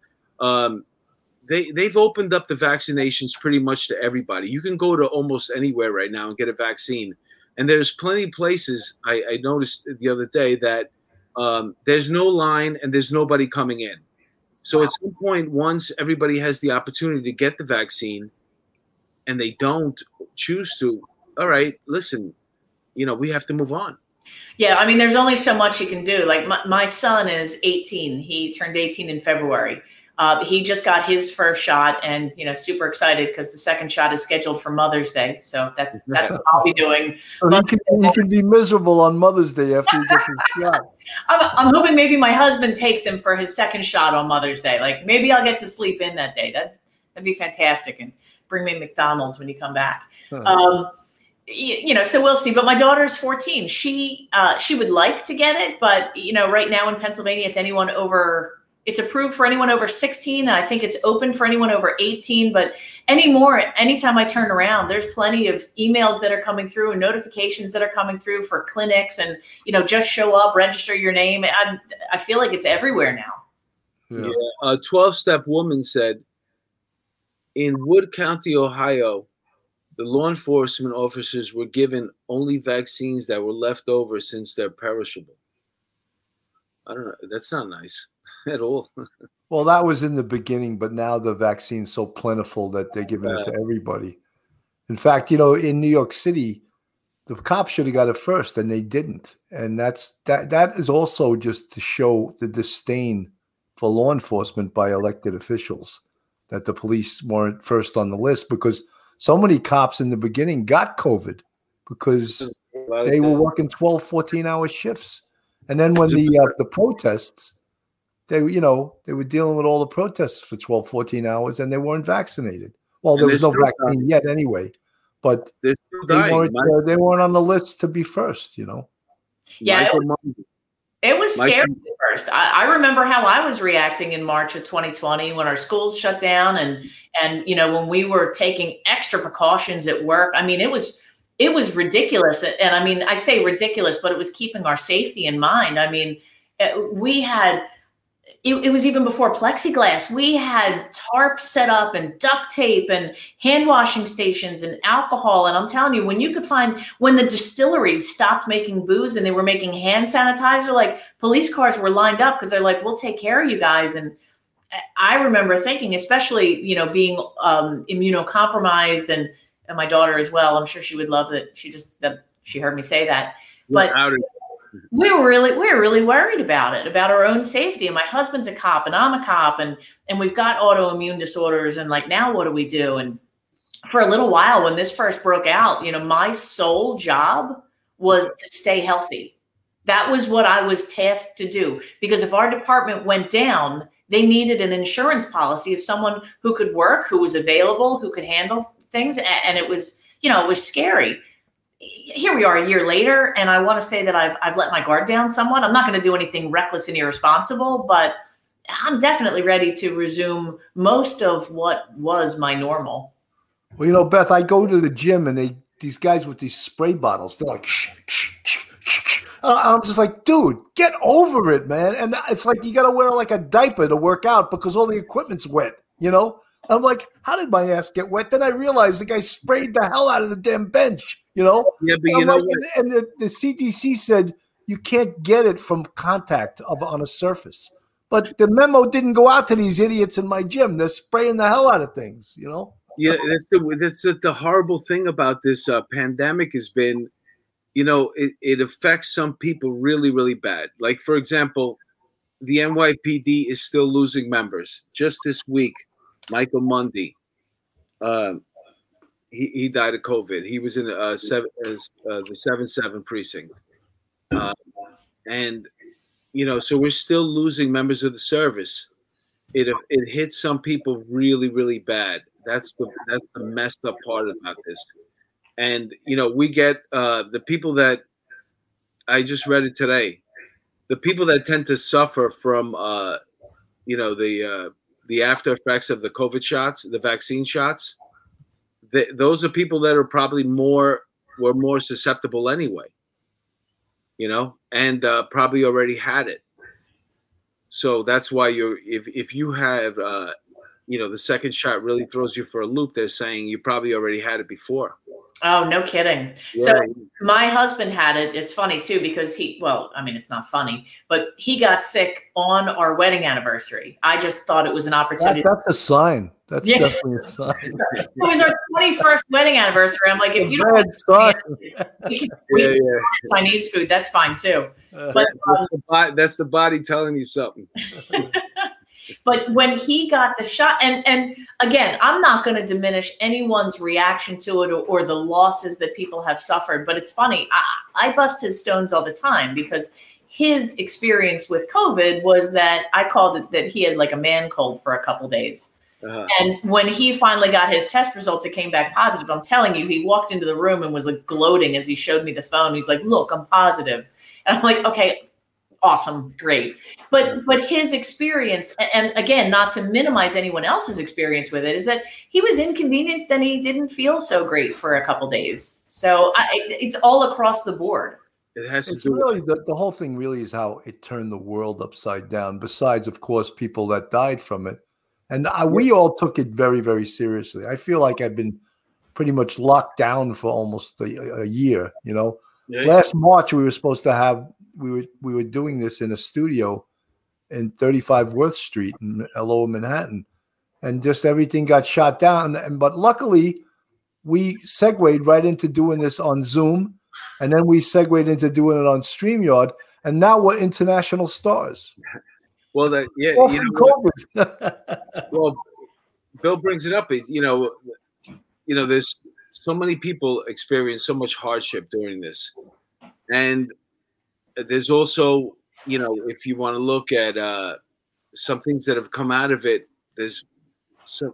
they've opened up the vaccinations pretty much to everybody. You can go to almost anywhere right now and get a vaccine. And there's plenty of places, I noticed the other day, that there's no line and there's nobody coming in. So at some point, once everybody has the opportunity to get the vaccine and they don't choose to, all right, listen, we have to move on. Yeah, I mean, there's only so much you can do. Like my son is 18. He turned 18 in February. He just got his first shot and, super excited because the second shot is scheduled for Mother's Day. So that's what I'll be doing. So he can be miserable on Mother's Day after he gets his shot. I'm hoping maybe my husband takes him for his second shot on Mother's Day. Like maybe I'll get to sleep in that day. That'd be fantastic. And bring me McDonald's when you come back. So we'll see. But my daughter's 14. She would like to get it, but right now in Pennsylvania, it's approved for anyone over 16. And I think it's open for anyone over 18, but anytime I turn around, there's plenty of emails that are coming through and notifications that are coming through for clinics and, just show up, register your name. I feel like it's everywhere now. Yeah. A 12-step woman said in Wood County, Ohio, the law enforcement officers were given only vaccines that were left over since they're perishable. I don't know. That's not nice at all. Well, that was in the beginning, but now the vaccine's so plentiful that they're giving it to everybody. In fact, in New York City, the cops should have got it first, and they didn't. And that is also just to show the disdain for law enforcement by elected officials, that the police weren't first on the list because – so many cops in the beginning got COVID because they were working 12, 14-hour shifts. And then when the protests, they were dealing with all the protests for 12, 14 hours and they weren't vaccinated. Well, there was no vaccine yet anyway, but they weren't on the list to be first, Yeah, it was scary at first. I remember how I was reacting in March of 2020 when our schools shut down and when we were taking extra precautions at work. I mean, it was ridiculous. And I mean, I say ridiculous, but it was keeping our safety in mind. I mean, it was even before plexiglass. We had tarps set up and duct tape and hand washing stations and alcohol. And I'm telling you, when the distilleries stopped making booze and they were making hand sanitizer, like police cars were lined up because they're like, we'll take care of you guys. And I remember thinking, especially, being immunocompromised and my daughter as well. I'm sure she would love that. She heard me say that, but we were really worried about our own safety. And my husband's a cop and I'm a cop and we've got autoimmune disorders. And like, now what do we do? And for a little while when this first broke out, my sole job was to stay healthy. That was what I was tasked to do, because if our department went down, they needed an insurance policy of someone who could work, who was available, who could handle things. And it was, you know, it was scary. Here we are a year later, and I want to say that I've let my guard down somewhat. I'm not going to do anything reckless and irresponsible, but I'm definitely ready to resume most of what was my normal. Well, you know, Beth, I go to the gym, and these guys with these spray bottles, they're like, shh, shh, shh. I'm just like, dude, get over it, man. And it's like you got to wear like a diaper to work out because all the equipment's wet, you know? I'm like, how did my ass get wet? Then I realized the guy sprayed the hell out of the damn bench, you know? Yeah, but you know what? And the CDC said you can't get it from contact on a surface. But the memo didn't go out to these idiots in my gym. They're spraying the hell out of things, you know? Yeah, that's the horrible thing about this pandemic has been, you know, it affects some people really, really bad. Like, for example, the NYPD is still losing members. Just this week, Michael Mundy, he died of COVID. He was in the 7-7 precinct. And, you know, so we're still losing members of the service. It hits some people really, really bad. That's the messed up part about this. And, you know, we get the people that I just read it today, the people that tend to suffer from, you know, the after effects of the COVID shots, the vaccine shots. Those are people that are probably were more susceptible anyway, you know, and probably already had it. So that's why if you have, you know, the second shot really throws you for a loop. They're saying you probably already had it before. Oh, no kidding. Yeah. So my husband had it. It's funny, too, because it's not funny, but he got sick on our wedding anniversary. I just thought it was an opportunity. That's a sign. That's definitely a sign. It was our 21st wedding anniversary. I'm like, if you don't want Chinese food, that's fine, too. But that's the body telling you something. But when he got the shot, and again, I'm not going to diminish anyone's reaction to it or the losses that people have suffered. But it's funny. I bust his stones all the time because his experience with COVID was that I called it that he had like a man cold for a couple days. Uh-huh. And when he finally got his test results, it came back positive. I'm telling you, he walked into the room and was like gloating as he showed me the phone. He's like, look, I'm positive. And I'm like, okay, awesome. Great. But his experience, and again, not to minimize anyone else's experience with it, is that he was inconvenienced and he didn't feel so great for a couple days. So it's all across the board. It has to do really, the whole thing really is how it turned the world upside down, besides, of course, people that died from it. And we all took it very, very seriously. I feel like I've been pretty much locked down for almost a year, you know. Yeah. Last March, we were supposed to have we were doing this in a studio in 35 Worth Street in Lower Manhattan, and just everything got shot down. But luckily, we segued right into doing this on Zoom, and then we segued into doing it on StreamYard, and now we're international stars. Well, well, Bill brings it up. You know, there's so many people experience so much hardship during this, and there's also, you know, if you want to look at some things that have come out of it,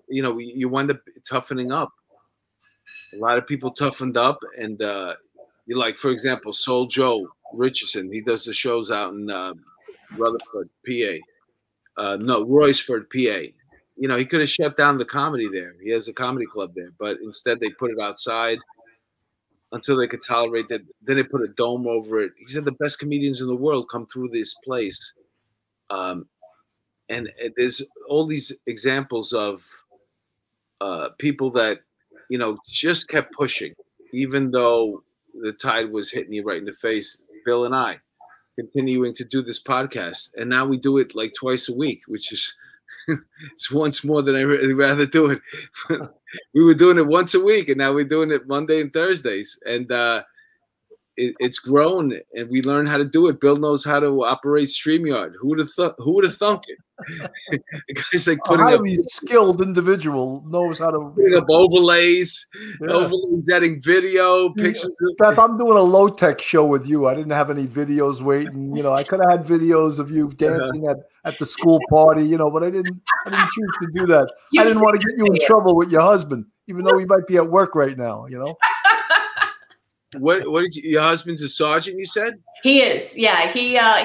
you wind up toughening up. A lot of people toughened up, and you like, for example, Soul Joe Richardson. He does the shows out in Rutherford, PA. Royceford, PA. You know, he could have shut down the comedy there. He has a comedy club there, but instead they put it outside until they could tolerate that. Then they put a dome over it. He said the best comedians in the world come through this place. And there's all these examples of people that, you know, just kept pushing, even though the tide was hitting you right in the face. Bill and I continuing to do this podcast. And now we do it like twice a week, which is it's once more than I really rather do it. We were doing it once a week, and now we're doing it Monday and Thursdays. And it's grown, and we learn how to do it. Bill knows how to operate StreamYard. Who would have thunk it? The guy's like putting a highly skilled individual knows how to put up overlays, overlays, adding video, pictures. Beth, I'm doing a low tech show with you. I didn't have any videos waiting. You know, I could have had videos of you dancing at the school party. You know, but I didn't choose to do that. I didn't want to get you in trouble with your husband, even though he might be at work right now. You know. What is your husband's a sergeant, you said? He is. Yeah.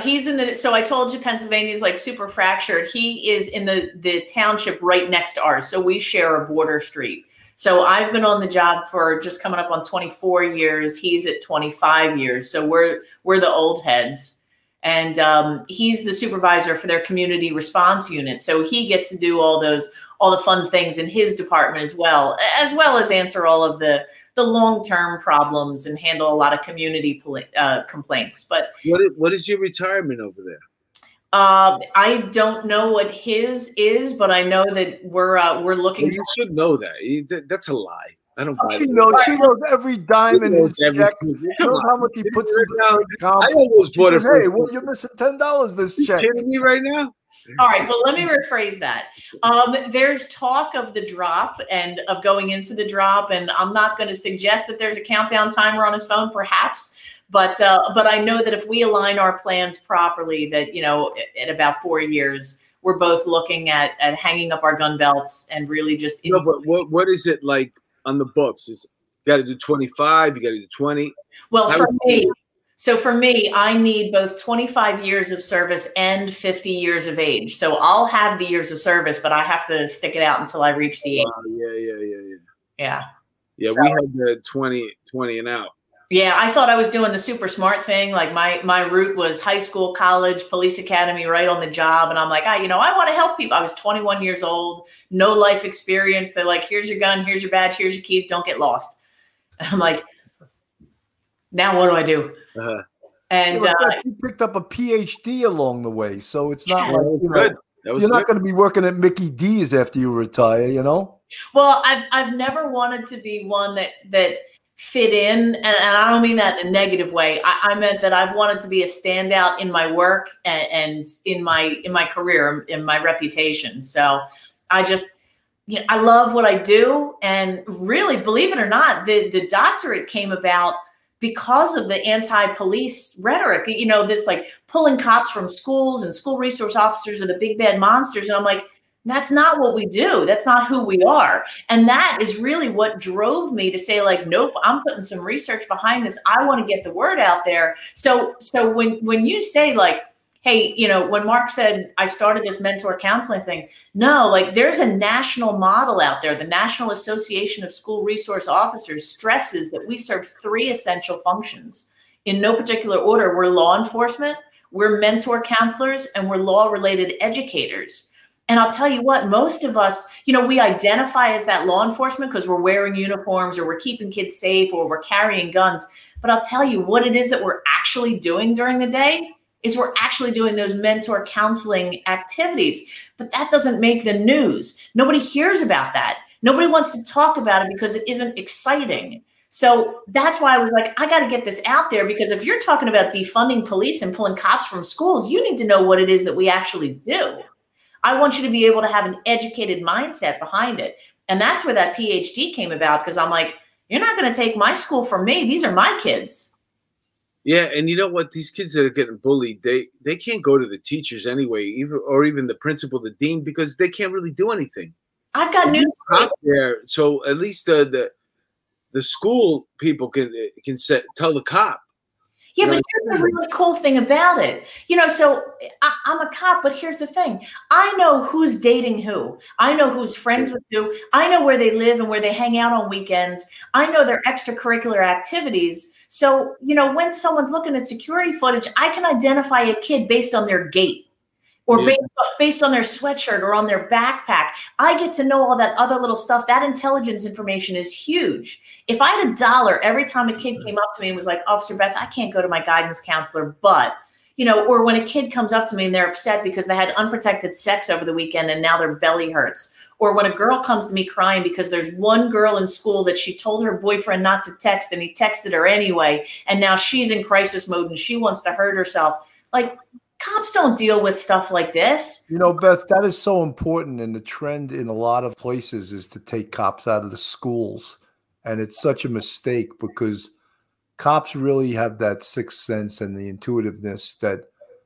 He's in the, so I told you, Pennsylvania's like super fractured. He is in the township right next to ours. So we share a border street. So I've been on the job for just coming up on 24 years. He's at 25 years. So we're the old heads, and he's the supervisor for their community response unit. So he gets to do all the fun things in his department as well as answer all of the long-term problems and handle a lot of community complaints. But what is your retirement over there? I don't know what his is, but I know that we're looking. Well, you should know that. That's a lie. I don't buy it. She knows every dime in his check. She knows how much he puts in the account. I almost bought it. Hey, well, you're missing $10 this check. Are you kidding me right now? All right. Well, let me rephrase that. There's talk of the drop and of going into the drop, and I'm not going to suggest that there's a countdown timer on his phone, perhaps, but I know that if we align our plans properly, that you know, in about 4 years, we're both looking at hanging up our gun belts and really just. No, but what is it like on the books? Is you got to do 25? You got to do 20? Well, for me. So for me, I need both 25 years of service and 50 years of age. So I'll have the years of service, but I have to stick it out until I reach the age. Yeah, so, we had the 20 and out. Yeah, I thought I was doing the super smart thing. Like my route was high school, college, police academy, right on the job. And I'm like, I want to help people. I was 21 years old, no life experience. They're like, here's your gun, here's your badge, here's your keys, don't get lost. And I'm like, now what do I do? Uh-huh. And you picked up a PhD along the way, so it's not like you're not going to be working at Mickey D's after you retire, you know. Well, I've never wanted to be one that fit in, and I don't mean that in a negative way. I meant that I've wanted to be a standout in my work and in my career, in my reputation. So I just. Yeah, I love what I do, and really, believe it or not, the doctorate came about because of the anti-police rhetoric, you know, this like pulling cops from schools and school resource officers are the big bad monsters. And I'm like, that's not what we do. That's not who we are. And that is really what drove me to say like, nope, I'm putting some research behind this. I want to get the word out there. So when you say like, hey, you know, when Mark said I started this mentor counseling thing, no, like there's a national model out there. The National Association of School Resource Officers stresses that we serve three essential functions in no particular order. We're law enforcement, we're mentor counselors, and we're law-related educators. And I'll tell you what, most of us, you know, we identify as that law enforcement because we're wearing uniforms or we're keeping kids safe or we're carrying guns. But I'll tell you what it is that we're actually doing during the day is we're actually doing those mentor counseling activities. But that doesn't make the news. Nobody hears about that. Nobody wants to talk about it because it isn't exciting. So that's why I was like, I got to get this out there, because if you're talking about defunding police and pulling cops from schools, you need to know what it is that we actually do. I want you to be able to have an educated mindset behind it. And that's where that PhD came about, because I'm like, you're not going to take my school from me. These are my kids. Yeah, and you know what? These kids that are getting bullied, they can't go to the teachers anyway, or even the principal, the dean, because they can't really do anything. I've got news out there, so at least the school people can tell the cop. Yeah, but here's the really cool thing about it. You know, so I'm a cop, but here's the thing. I know who's dating who. I know who's friends with who. I know where they live and where they hang out on weekends. I know their extracurricular activities. So, you know, when someone's looking at security footage, I can identify a kid based on their gait or based on their sweatshirt or on their backpack. I get to know all that other little stuff. That intelligence information is huge. If I had $1 every time a kid came up to me and was like, Officer Beth, I can't go to my guidance counselor, but, you know, or when a kid comes up to me and they're upset because they had unprotected sex over the weekend and now their belly hurts, Or when a girl comes to me crying because there's one girl in school that she told her boyfriend not to text and he texted her anyway, and now she's in crisis mode and she wants to hurt herself. Like, cops don't deal with stuff like this. You know, Beth, that is so important. And the trend in a lot of places is to take cops out of the schools. And it's such a mistake because cops really have that sixth sense and the intuitiveness that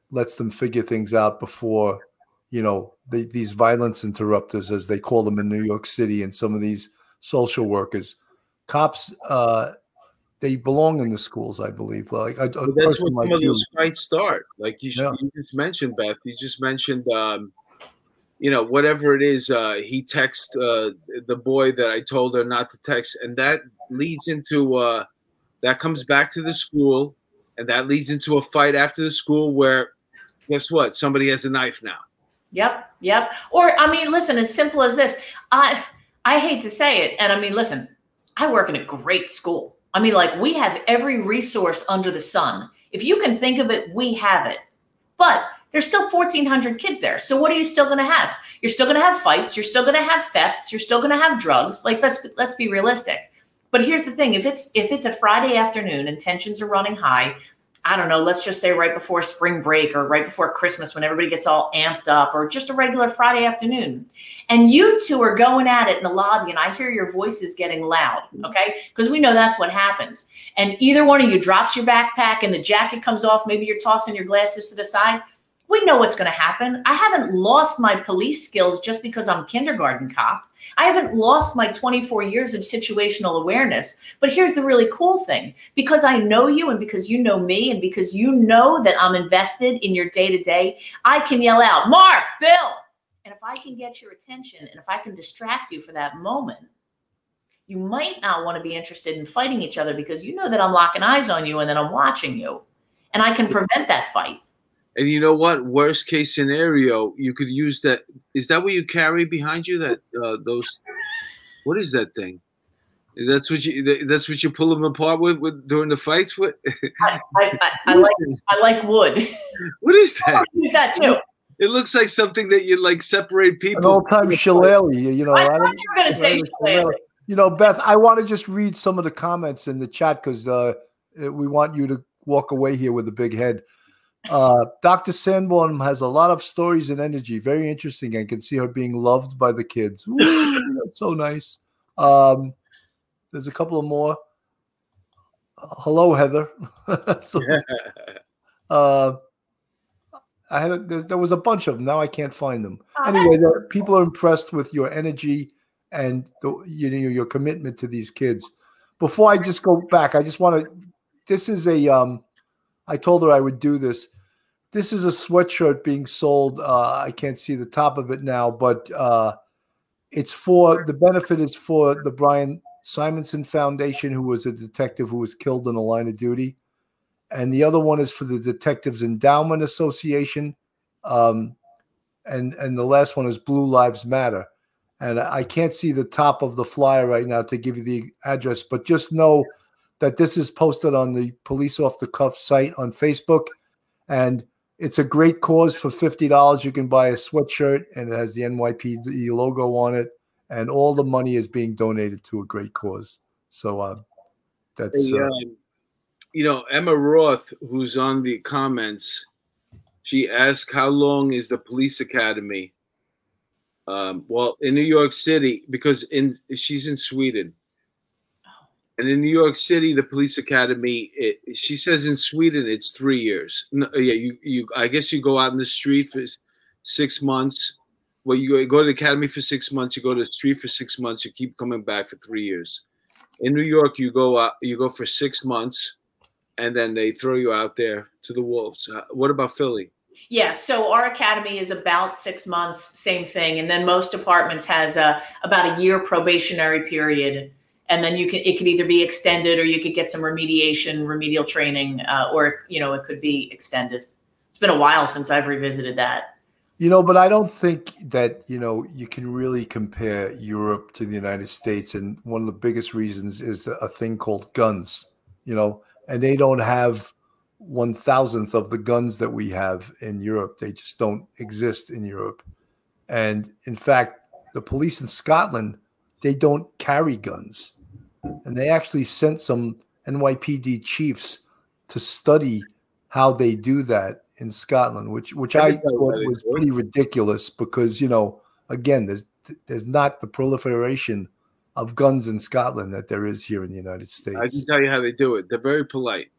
lets them figure things out before, you know, these violence interrupters, as they call them in New York City, and some of these social workers. Cops, they belong in the schools, I believe. Like that's where some of those fights start. Like you just mentioned, Beth. You just mentioned, you know, whatever it is. He texts the boy that I told her not to text, and that leads into that comes back to the school, and that leads into a fight after the school where, guess what? Somebody has a knife now. Yep. Or I mean, listen. As simple as this. I hate to say it, and I mean, listen. I work in a great school. I mean, like, we have every resource under the sun. If you can think of it, we have it. But there's still 1,400 kids there. So what are you still going to have? You're still going to have fights. You're still going to have thefts. You're still going to have drugs. Like, let's be realistic. But here's the thing. If it's a Friday afternoon and tensions are running high, I don't know, let's just say right before spring break or right before Christmas when everybody gets all amped up, or just a regular Friday afternoon, and you two are going at it in the lobby and I hear your voices getting loud, okay? Because we know that's what happens. And either one of you drops your backpack and the jacket comes off, maybe you're tossing your glasses to the side. We know what's going to happen. I haven't lost my police skills just because I'm kindergarten cop. I haven't lost my 24 years of situational awareness. But here's the really cool thing. Because I know you, and because you know me, and because you know that I'm invested in your day-to-day, I can yell out, Mark, Bill. And if I can get your attention and if I can distract you for that moment, you might not want to be interested in fighting each other because you know that I'm locking eyes on you and that I'm watching you. And I can prevent that fight. And you know what? Worst case scenario, you could use that. Is that what you carry behind you? That those, what is that thing? That's what you pull them apart with during the fights. With I like wood. What is that? Use that too. It looks like something that you like separate people. An old time shillelagh. You know. I thought you were going to say shillelagh. You know, Beth, I want to just read some of the comments in the chat because we want you to walk away here with a big head. Dr. Sanborn has a lot of stories and energy. Very interesting. I can see her being loved by the kids. Ooh, that's so nice. There's a couple of more. Hello, Heather. There was a bunch of them. Now I can't find them. Anyway, people are impressed with your energy and your commitment to these kids. Before I just go back, I just want to. This is a. I told her I would do this. This is a sweatshirt being sold. I can't see the top of it now, but it's for the benefit is for the Brian Simonsen Foundation, who was a detective who was killed in the line of duty. And the other one is for the Detectives Endowment Association. And the last one is Blue Lives Matter. And I can't see the top of the flyer right now to give you the address, but just know that this is posted on the Police Off the Cuff site on Facebook. And it's a great cause. For $50. You can buy a sweatshirt and it has the NYPD logo on it. And all the money is being donated to a great cause. So that's... you know, Emma Roth, who's on the comments, she asked, how long is the police academy? Well, in New York City, because she's in Sweden. And in New York City, the police academy, she says in Sweden, it's 3 years. No, yeah, I guess you go out in the street for 6 months. Well, you go to the academy for 6 months. You go to the street for 6 months. You keep coming back for 3 years. In New York, you go for 6 months, and then they throw you out there to the wolves. What about Philly? Yeah, so our academy is about 6 months, same thing. And then most departments has about a year probationary period. And then it could either be extended, or you could get some remedial training, or, you know, it could be extended. It's been a while since I've revisited that. You know, but I don't think that, you know, you can really compare Europe to the United States. And one of the biggest reasons is a thing called guns, you know, and they don't have 1,000th of the guns that we have in Europe. They just don't exist in Europe. And in fact, the police in Scotland, they don't carry guns. And they actually sent some NYPD chiefs to study how they do that in Scotland, which I thought was pretty ridiculous because, you know, again, there's not the proliferation of guns in Scotland that there is here in the United States. I can tell you how they do it. They're very polite.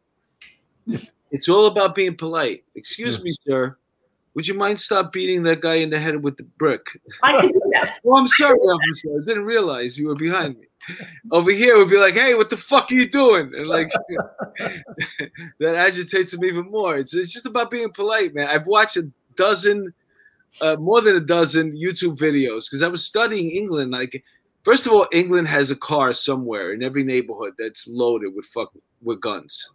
It's all about being polite. Excuse me, sir. Would you mind stop beating that guy in the head with the brick? I can do that. Well, I'm sorry, officer. I didn't realize you were behind me. Over here, we'd be like, hey, what the fuck are you doing? And like, that agitates him even more. It's just about being polite, man. I've watched more than a dozen YouTube videos because I was studying England. Like, first of all, England has a car somewhere in every neighborhood that's loaded with guns.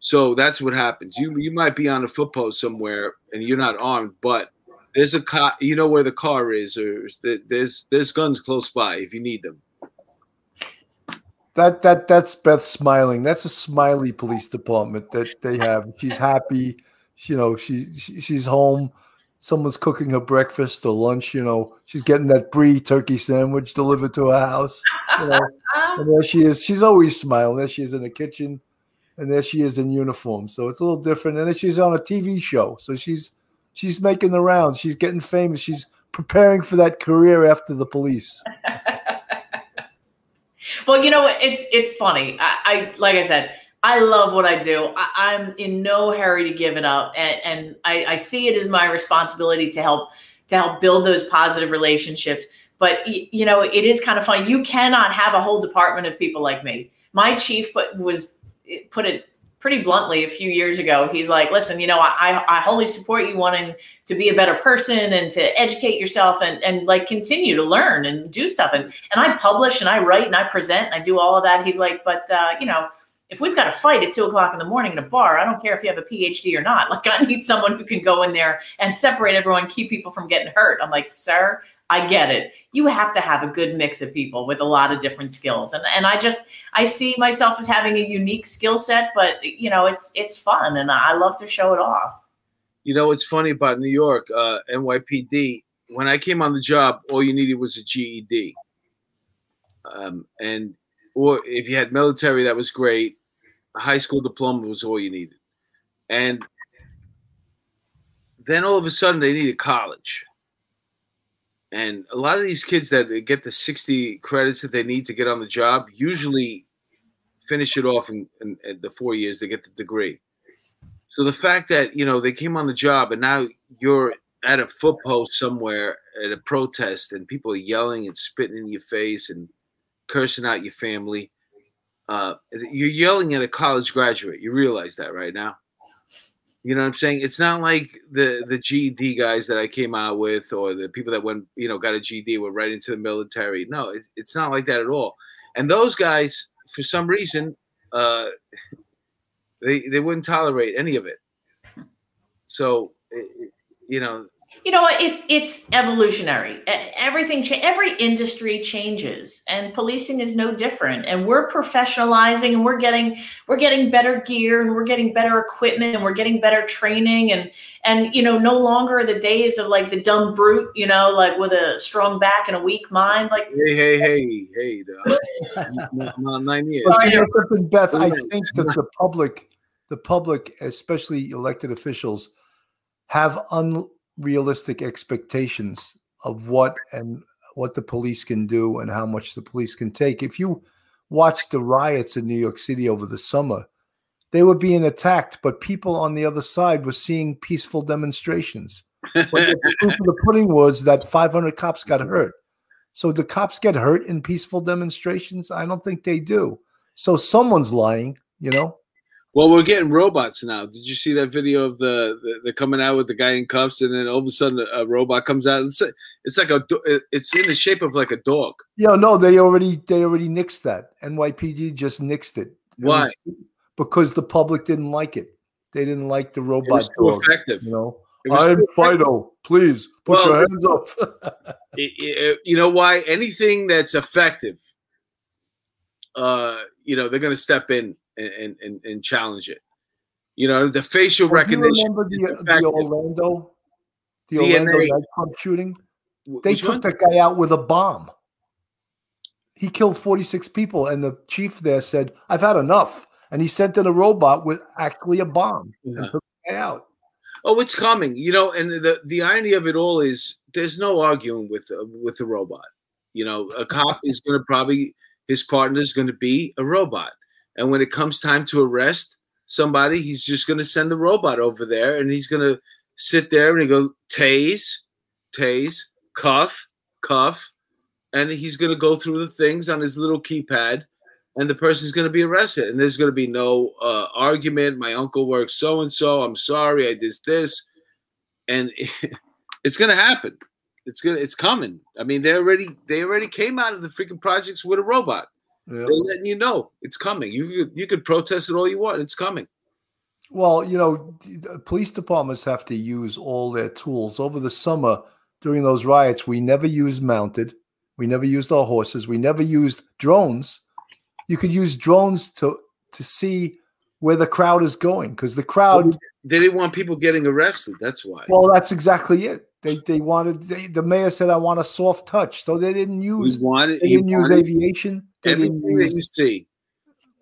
So that's what happens. You might be on a footpost somewhere and you're not armed, but there's a car. You know where the car is, or there's guns close by if you need them. That's Beth smiling. That's a smiley police department that they have. She's happy. You know, she's home. Someone's cooking her breakfast or lunch. You know, she's getting that brie turkey sandwich delivered to her house. You know? And there she is. She's always smiling. There she is in the kitchen. And there she is in uniform. So it's a little different. And then she's on a TV show. So she's making the rounds. She's getting famous. She's preparing for that career after the police. Well, you know, it's funny. I like I said, I love what I do. I'm in no hurry to give it up. And I see it as my responsibility to help build those positive relationships. But, you know, it is kind of funny. You cannot have a whole department of people like me. My chief put it pretty bluntly a few years ago. He's like, listen, you know, I wholly support you wanting to be a better person and to educate yourself and like continue to learn and do stuff. And I publish and I write and I present and I do all of that. He's like, but you know, if we've got a fight at 2 o'clock in the morning in a bar, I don't care if you have a PhD or not. Like, I need someone who can go in there and separate everyone, keep people from getting hurt. I'm like, sir, I get it. You have to have a good mix of people with a lot of different skills. And I see myself as having a unique skill set, but, you know, it's fun and I love to show it off. You know, it's funny about New York, NYPD. When I came on the job, all you needed was a GED. And or if you had military, that was great. A high school diploma was all you needed. And then all of a sudden they needed college. And a lot of these kids that get the 60 credits that they need to get on the job usually finish it off in the 4 years they get the degree. So the fact that, you know, they came on the job and now you're at a footpost somewhere at a protest and people are yelling and spitting in your face and cursing out your family. You're yelling at a college graduate. You realize that right now. You know what I'm saying? It's not like the GED guys that I came out with or the people that went, you know, got a GED, were right into the military. No, it's not like that at all. And those guys, for some reason, they wouldn't tolerate any of it. So, you know. You know, it's evolutionary. Every industry changes, and policing is no different. And we're professionalizing, and we're getting better gear, and we're getting better equipment, and we're getting better training. And you know, no longer are the days of like the dumb brute, you know, like with a strong back and a weak mind. Like hey, not 9 years. But you know something, Beth, I think that the public, especially elected officials, have realistic expectations of what the police can do and how much the police can take. If you watch the riots in New York City over the summer, they were being attacked, but people on the other side were seeing peaceful demonstrations. But the proof of the pudding was that 500 cops got hurt. So do cops get hurt in peaceful demonstrations? I don't think they do. So someone's lying, you know? Well, we're getting robots now. Did you see that video of the coming out with the guy in cuffs, and then all of a sudden a robot comes out? It's in the shape of like a dog. Yeah, no, they already nixed that. NYPD just nixed it. Why? Because the public didn't like it. They didn't like the robot. It was too effective. You know, I'm Fido. Please put your hands up. You know why? Anything that's effective, you know, they're going to step in and challenge it. You know, the facial recognition. Do you remember the Orlando nightclub shooting? They took that guy out with a bomb. He killed 46 people, and the chief there said, "I've had enough." And he sent in a robot with actually a bomb and took the guy out. Oh, it's coming, you know. And the irony of it all is there's no arguing with a robot. You know, a cop is going to probably, his partner is going to be a robot. And when it comes time to arrest somebody, he's just going to send the robot over there, and he's going to sit there and he go, "Tase, tase, cuff, cuff." And he's going to go through the things on his little keypad, and the person's going to be arrested. And there's going to be no argument. My uncle works so-and-so. I'm sorry, I did this. And it's going to happen. It's coming. I mean, they already came out of the freaking projects with a robot. Yeah. They're letting you know it's coming. You could protest it all you want. It's coming. Well, you know, police departments have to use all their tools. Over the summer, during those riots, we never used mounted. We never used our horses. We never used drones. You could use drones to see where the crowd is going, because the crowd... Well, they didn't want people getting arrested. That's why. Well, that's exactly it. They wanted the mayor said, "I want a soft touch," so they didn't use. They didn't use aviation. Everything that you see,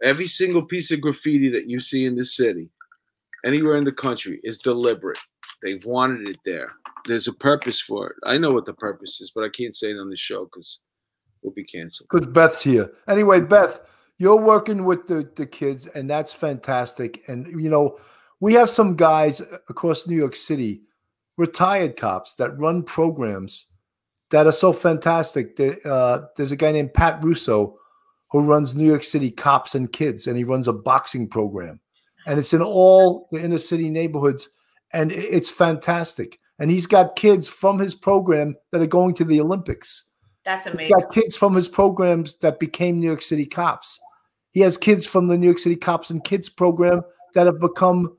every single piece of graffiti that you see in this city, anywhere in the country, is deliberate. They wanted it there. There's a purpose for it. I know what the purpose is, but I can't say it on the show because we'll be canceled. Because Beth's here anyway. Beth, you're working with the kids, and that's fantastic. And you know, we have some guys across New York City, retired cops, that run programs that are so fantastic. There's a guy named Pat Russo who runs New York City Cops and Kids, and he runs a boxing program. And it's in all the inner city neighborhoods, and it's fantastic. And he's got kids from his program that are going to the Olympics. That's amazing. He's got kids from his programs that became New York City cops. He has kids from the New York City Cops and Kids program that have become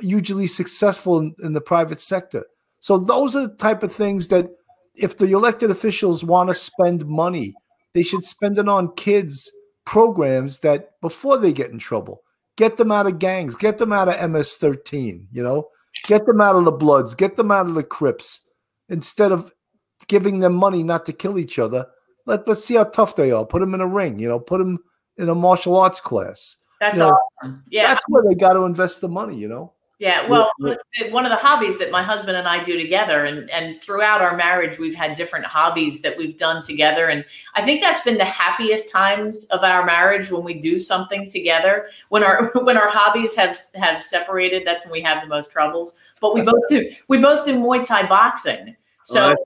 hugely successful in the private sector. So those are the type of things that if the elected officials want to spend money, they should spend it on kids programs that before they get in trouble, get them out of gangs, get them out of MS-13, you know, get them out of the Bloods, get them out of the Crips. Instead of giving them money not to kill each other, let's see how tough they are. Put them in a ring, you know, put them in a martial arts class. That's awesome. Yeah. That's where they got to invest the money, you know. Yeah, well, one of the hobbies that my husband and I do together, and throughout our marriage, we've had different hobbies that we've done together. And I think that's been the happiest times of our marriage, when we do something together. When our hobbies have separated, that's when we have the most troubles. But we both do Muay Thai boxing. So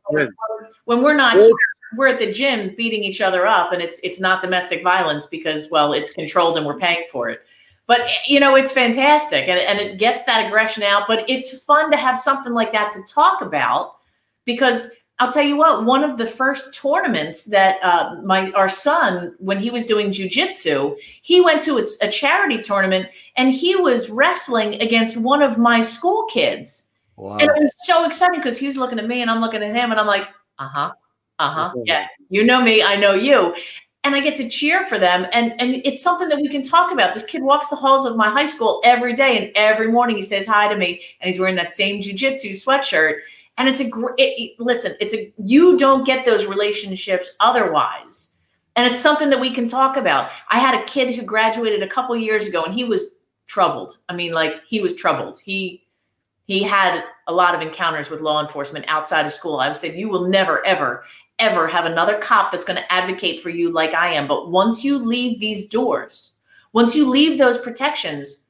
when we're not here, we're at the gym beating each other up, and it's not domestic violence because, well, it's controlled and we're paying for it. But, you know, it's fantastic, and it gets that aggression out. But it's fun to have something like that to talk about, because I'll tell you what, one of the first tournaments that our son, when he was doing jujitsu, he went to a charity tournament, and he was wrestling against one of my school kids. Wow. And it was so exciting because he's looking at me and I'm looking at him, and I'm like, uh-huh, uh-huh, yeah, you know me, I know you. And I get to cheer for them. And it's something that we can talk about. This kid walks the halls of my high school every day, and every morning he says hi to me, and he's wearing that same jiu-jitsu sweatshirt. And it's a great, listen, you don't get those relationships otherwise. And it's something that we can talk about. I had a kid who graduated a couple years ago, and he was troubled. I mean, like, he was troubled. He had a lot of encounters with law enforcement outside of school. I would say, you will never, ever, ever have another cop that's going to advocate for you like I am. But once you leave these doors, once you leave those protections,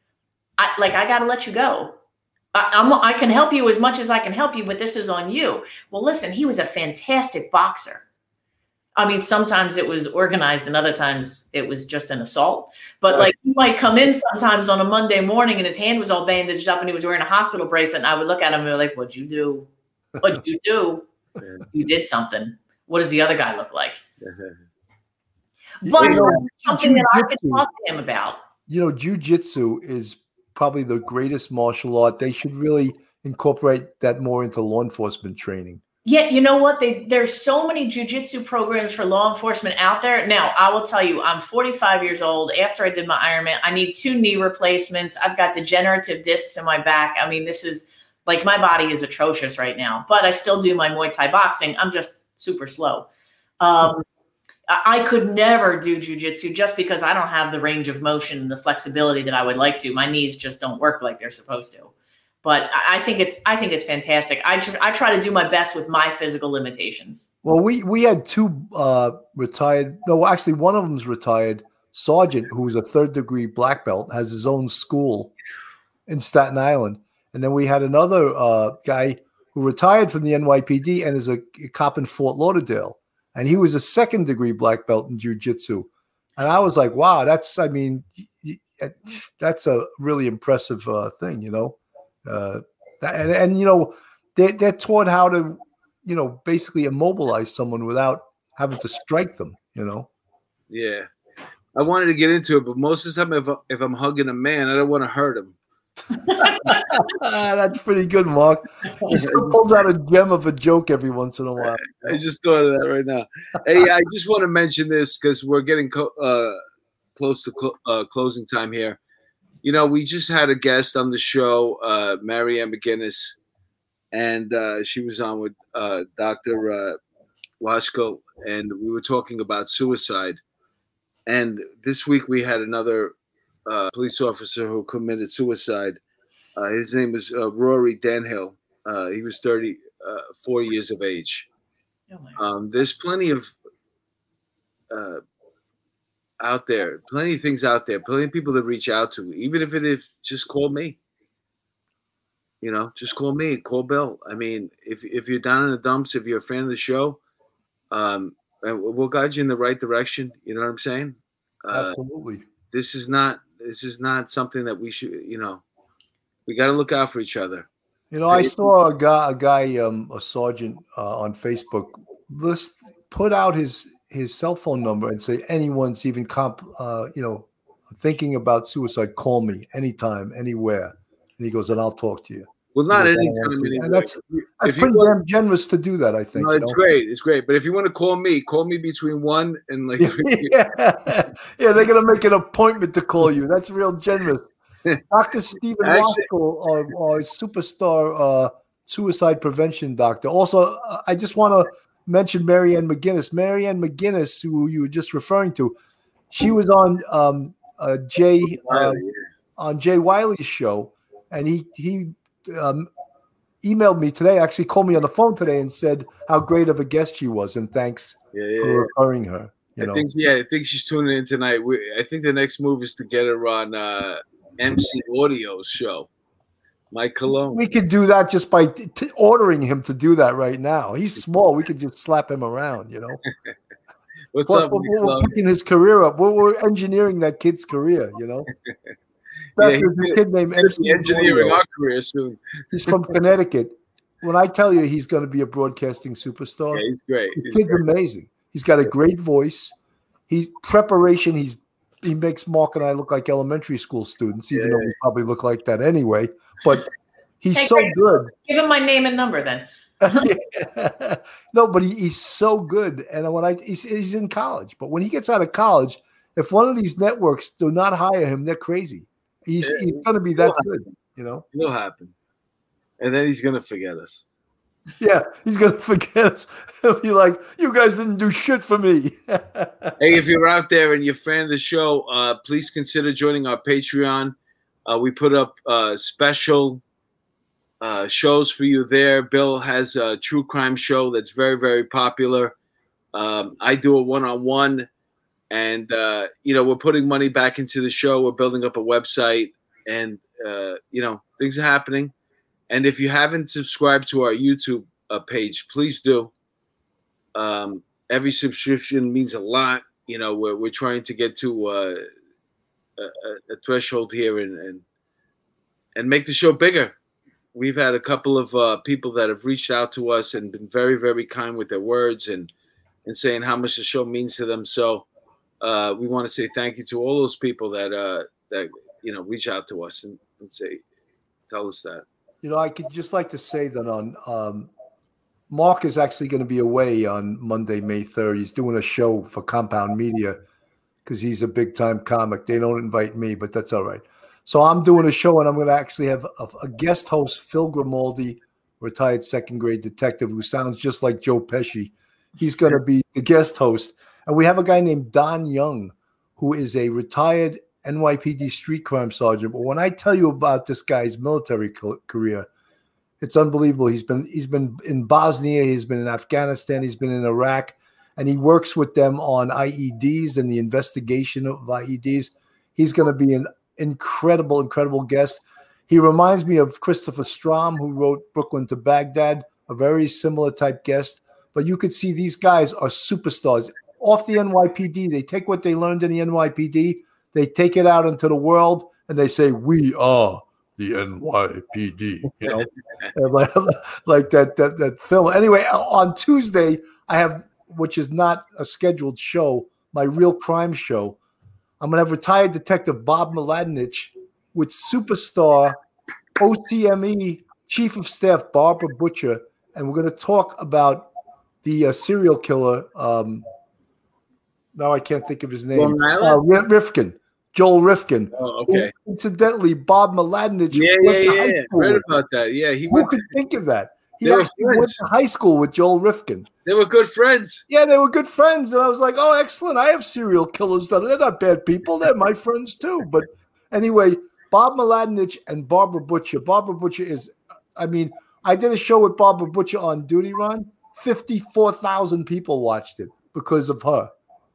I got to let you go. I can help you as much as I can help you, but this is on you. Well, listen, he was a fantastic boxer. I mean, sometimes it was organized and other times it was just an assault. But like, he might come in sometimes on a Monday morning and his hand was all bandaged up and he was wearing a hospital bracelet. And I would look at him and be like, "What'd you do? What'd you do? You did something. What does the other guy look like?" But you know, something that I can talk to him about. You know, jiu-jitsu is probably the greatest martial art. They should really incorporate that more into law enforcement training. Yeah, you know what? There's so many jiu-jitsu programs for law enforcement out there. Now, I will tell you, I'm 45 years old. After I did my Ironman, I need 2 knee replacements. I've got degenerative discs in my back. I mean, this is like, my body is atrocious right now, but I still do my Muay Thai boxing. I'm just super slow. I could never do jujitsu just because I don't have the range of motion and the flexibility that I would like to. My knees just don't work like they're supposed to. But I think it's fantastic. I try to do my best with my physical limitations. Well, we had two retired. No, actually, one of them's retired sergeant who's a third-degree black belt, has his own school in Staten Island. And then we had another guy who retired from the NYPD and is a cop in Fort Lauderdale. And he was a second-degree black belt in jiu-jitsu. And I was like, wow, that's a really impressive thing, you know. And you know, they're taught how to, you know, basically immobilize someone without having to strike them, you know? Yeah. I wanted to get into it, but most of the time if I'm hugging a man, I don't want to hurt him. That's pretty good, Mark. He still pulls out a gem of a joke every once in a while. I just thought of that right now. Hey, I just want to mention this because we're getting close to closing time here. You know, we just had a guest on the show, Marianne McGinnis, and she was on with Dr. Washko, and we were talking about suicide. And this week we had another police officer who committed suicide. His name was Rory Danhill. He was 34 years of age. There's plenty of out there, plenty of things out there, plenty of people to reach out to, even if it is just call me. You know, just call me, call Bill. I mean, if you're down in the dumps, if you're a fan of the show, and we'll guide you in the right direction. You know what I'm saying? Absolutely. This is not something that we should, you know, we got to look out for each other. You know, I saw a sergeant on Facebook put out his cell phone number and say, anyone's even thinking about suicide, call me anytime, anywhere. And he goes, and I'll talk to you. Well, not anytime, anywhere. And that's pretty damn generous to do that, I think. No, it's great. It's great. But if you want to call me between 1 and 3. Yeah, they're going to make an appointment to call you. That's real generous. Dr. Stephen Rothko, our superstar suicide prevention doctor. Also, I just want to mentioned Marianne McGinnis. Marianne McGinnis, who you were just referring to, she was on Jay Wiley's show, and he emailed me today. Actually, called me on the phone today and said how great of a guest she was, and thanks for referring her. I think she's tuning in tonight. I think the next move is to get her on MC Audio's show. Mike Colon. We could do that just by ordering him to do that right now. He's small. We could just slap him around, you know. What's up? We're picking his career up. We're engineering that kid's career, you know. That's a kid named MC engineering Audio. Our career soon. He's from Connecticut. When I tell you he's going to be a broadcasting superstar, he's great. The kid's amazing. He's got a great voice. He makes Mark and I look like elementary school students, even though we probably look like that anyway. But he's so good. Give him my name and number then. No, but he's so good. And when he's in college. But when he gets out of college, if one of these networks do not hire him, they're crazy. He's going to be that good, you know? It'll happen. And then he's going to forget us. Yeah, he's going to forget us. He'll be like, you guys didn't do shit for me. Hey, if you're out there and you're a fan of the show, please consider joining our Patreon. We put up special shows for you there. Bill has a true crime show that's very, very popular. I do a one-on-one. And, you know, we're putting money back into the show. We're building up a website. And, you know, things are happening. And if you haven't subscribed to our YouTube page, please do. Every subscription means a lot. You know, we're trying to get to a threshold here and make the show bigger. We've had a couple of people that have reached out to us and been very, very kind with their words and saying how much the show means to them. So we want to say thank you to all those people that you know, reach out to us and say, tell us that. You know, I could just like to say that on Mark is actually going to be away on Monday, May 3rd. He's doing a show for Compound Media because he's a big-time comic. They don't invite me, but that's all right. So I'm doing a show, and I'm going to actually have a guest host, Phil Grimaldi, retired second-grade detective, who sounds just like Joe Pesci. He's going to be the guest host. And we have a guy named Don Young, who is a retired NYPD street crime sergeant. But when I tell you about this guy's military career, it's unbelievable. He's been in Bosnia. He's been in Afghanistan. He's been in Iraq. And he works with them on IEDs and the investigation of IEDs. He's going to be an incredible, incredible guest. He reminds me of Christopher Strom, who wrote Brooklyn to Baghdad, a very similar type guest. But you could see these guys are superstars. Off the NYPD, they take what they learned in the NYPD, they take it out into the world, and they say, we are the NYPD, you know, like that film. Anyway, on Tuesday, I have, which is not a scheduled show, my real crime show. I'm going to have retired detective Bob Mladinich with superstar OCME Chief of Staff Barbara Butcher, and we're going to talk about the serial killer. Now I can't think of his name. Rifkin. Joel Rifkin. Oh, okay. Who, incidentally, Bob Mladinich. Yeah. Read about that. Yeah, he went. Who could think of that? He actually went to high school with Joel Rifkin. They were good friends. Yeah, they were good friends. And I was like, oh, excellent. I have serial killers. They're not bad people. They're my friends too. But anyway, Bob Mladinich and Barbara Butcher. Barbara Butcher is, I mean, I did a show with Barbara Butcher on Duty Run. 54,000 people watched it because of her.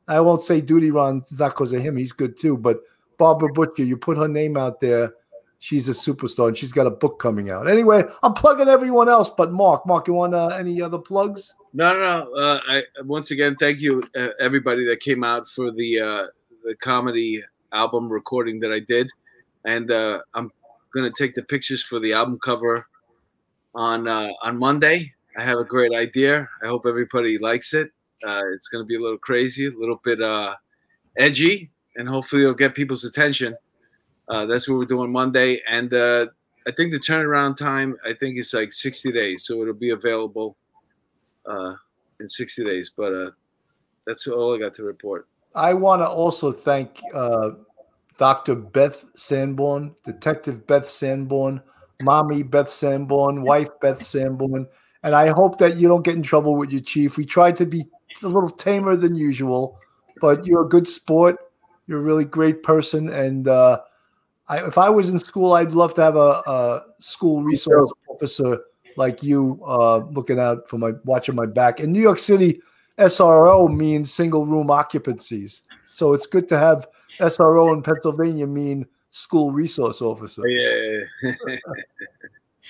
I won't say Duty Run, not because of him. He's good too. But Barbara Butcher, you put her name out there. She's a superstar, and she's got a book coming out. Anyway, I'm plugging everyone else but Mark. Mark, you want any other plugs? No. I once again thank you, everybody that came out for the comedy album recording that I did, and I'm gonna take the pictures for the album cover on Monday. I have a great idea. I hope everybody likes it. It's gonna be a little crazy, a little bit edgy, and hopefully it'll get people's attention. That's what we're doing Monday, and I think the turnaround time is like 60 days, so it'll be available in 60 days. But that's all I got to report. I want to also thank Dr. Beth Sanborn, Detective Beth Sanborn, Mommy Beth Sanborn, Wife Beth Sanborn, and I hope that you don't get in trouble with your chief. We tried to be a little tamer than usual, but you're a good sport. You're a really great person, and if I was in school, I'd love to have a school resource officer like you looking out for watching my back. In New York City, SRO means single room occupancies. So it's good to have SRO in Pennsylvania mean school resource officer. Yeah.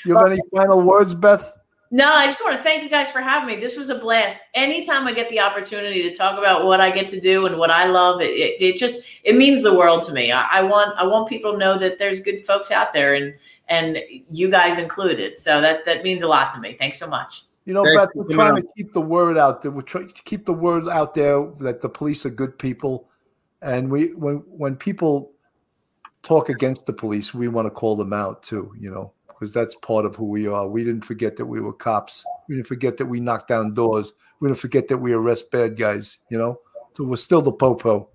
You have any final words, Beth? No, I just want to thank you guys for having me. This was a blast. Anytime I get the opportunity to talk about what I get to do and what I love, it means the world to me. I want people to know that there's good folks out there, and you guys included. So that means a lot to me. Thanks so much. You know, Beth, we're trying to keep the word out there. We're trying to keep the word out there that the police are good people, and when people talk against the police, we want to call them out too. You know. Because that's part of who we are. We didn't forget that we were cops. We didn't forget that we knocked down doors. We didn't forget that we arrest bad guys, you know? So we're still the popo.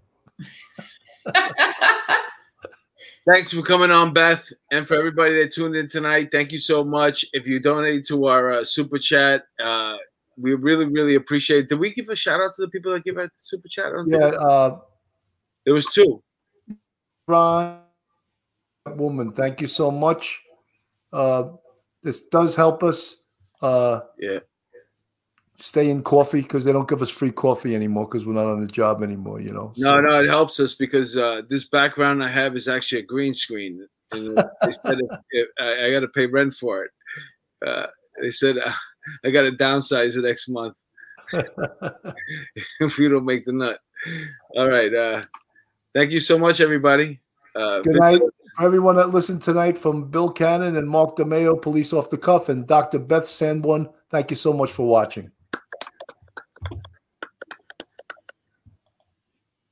Thanks for coming on, Beth. And for everybody that tuned in tonight, thank you so much. If you donate to our Super Chat, we really, really appreciate it. Did we give a shout-out to the people that give out the Super Chat? Yeah. There was two. Ron, woman, thank you so much. This does help us stay in coffee, because they don't give us free coffee anymore because we're not on the job anymore, you know. So. No, it helps us because this background I have is actually a green screen. And they said I got to pay rent for it. They said I got to downsize the next month if you don't make the nut. All right. Thank you so much, everybody. Good night, everyone that listened tonight, from Bill Cannon and Mark DeMeo, Police Off the Cuff, and Dr. Beth Sanborn. Thank you so much for watching.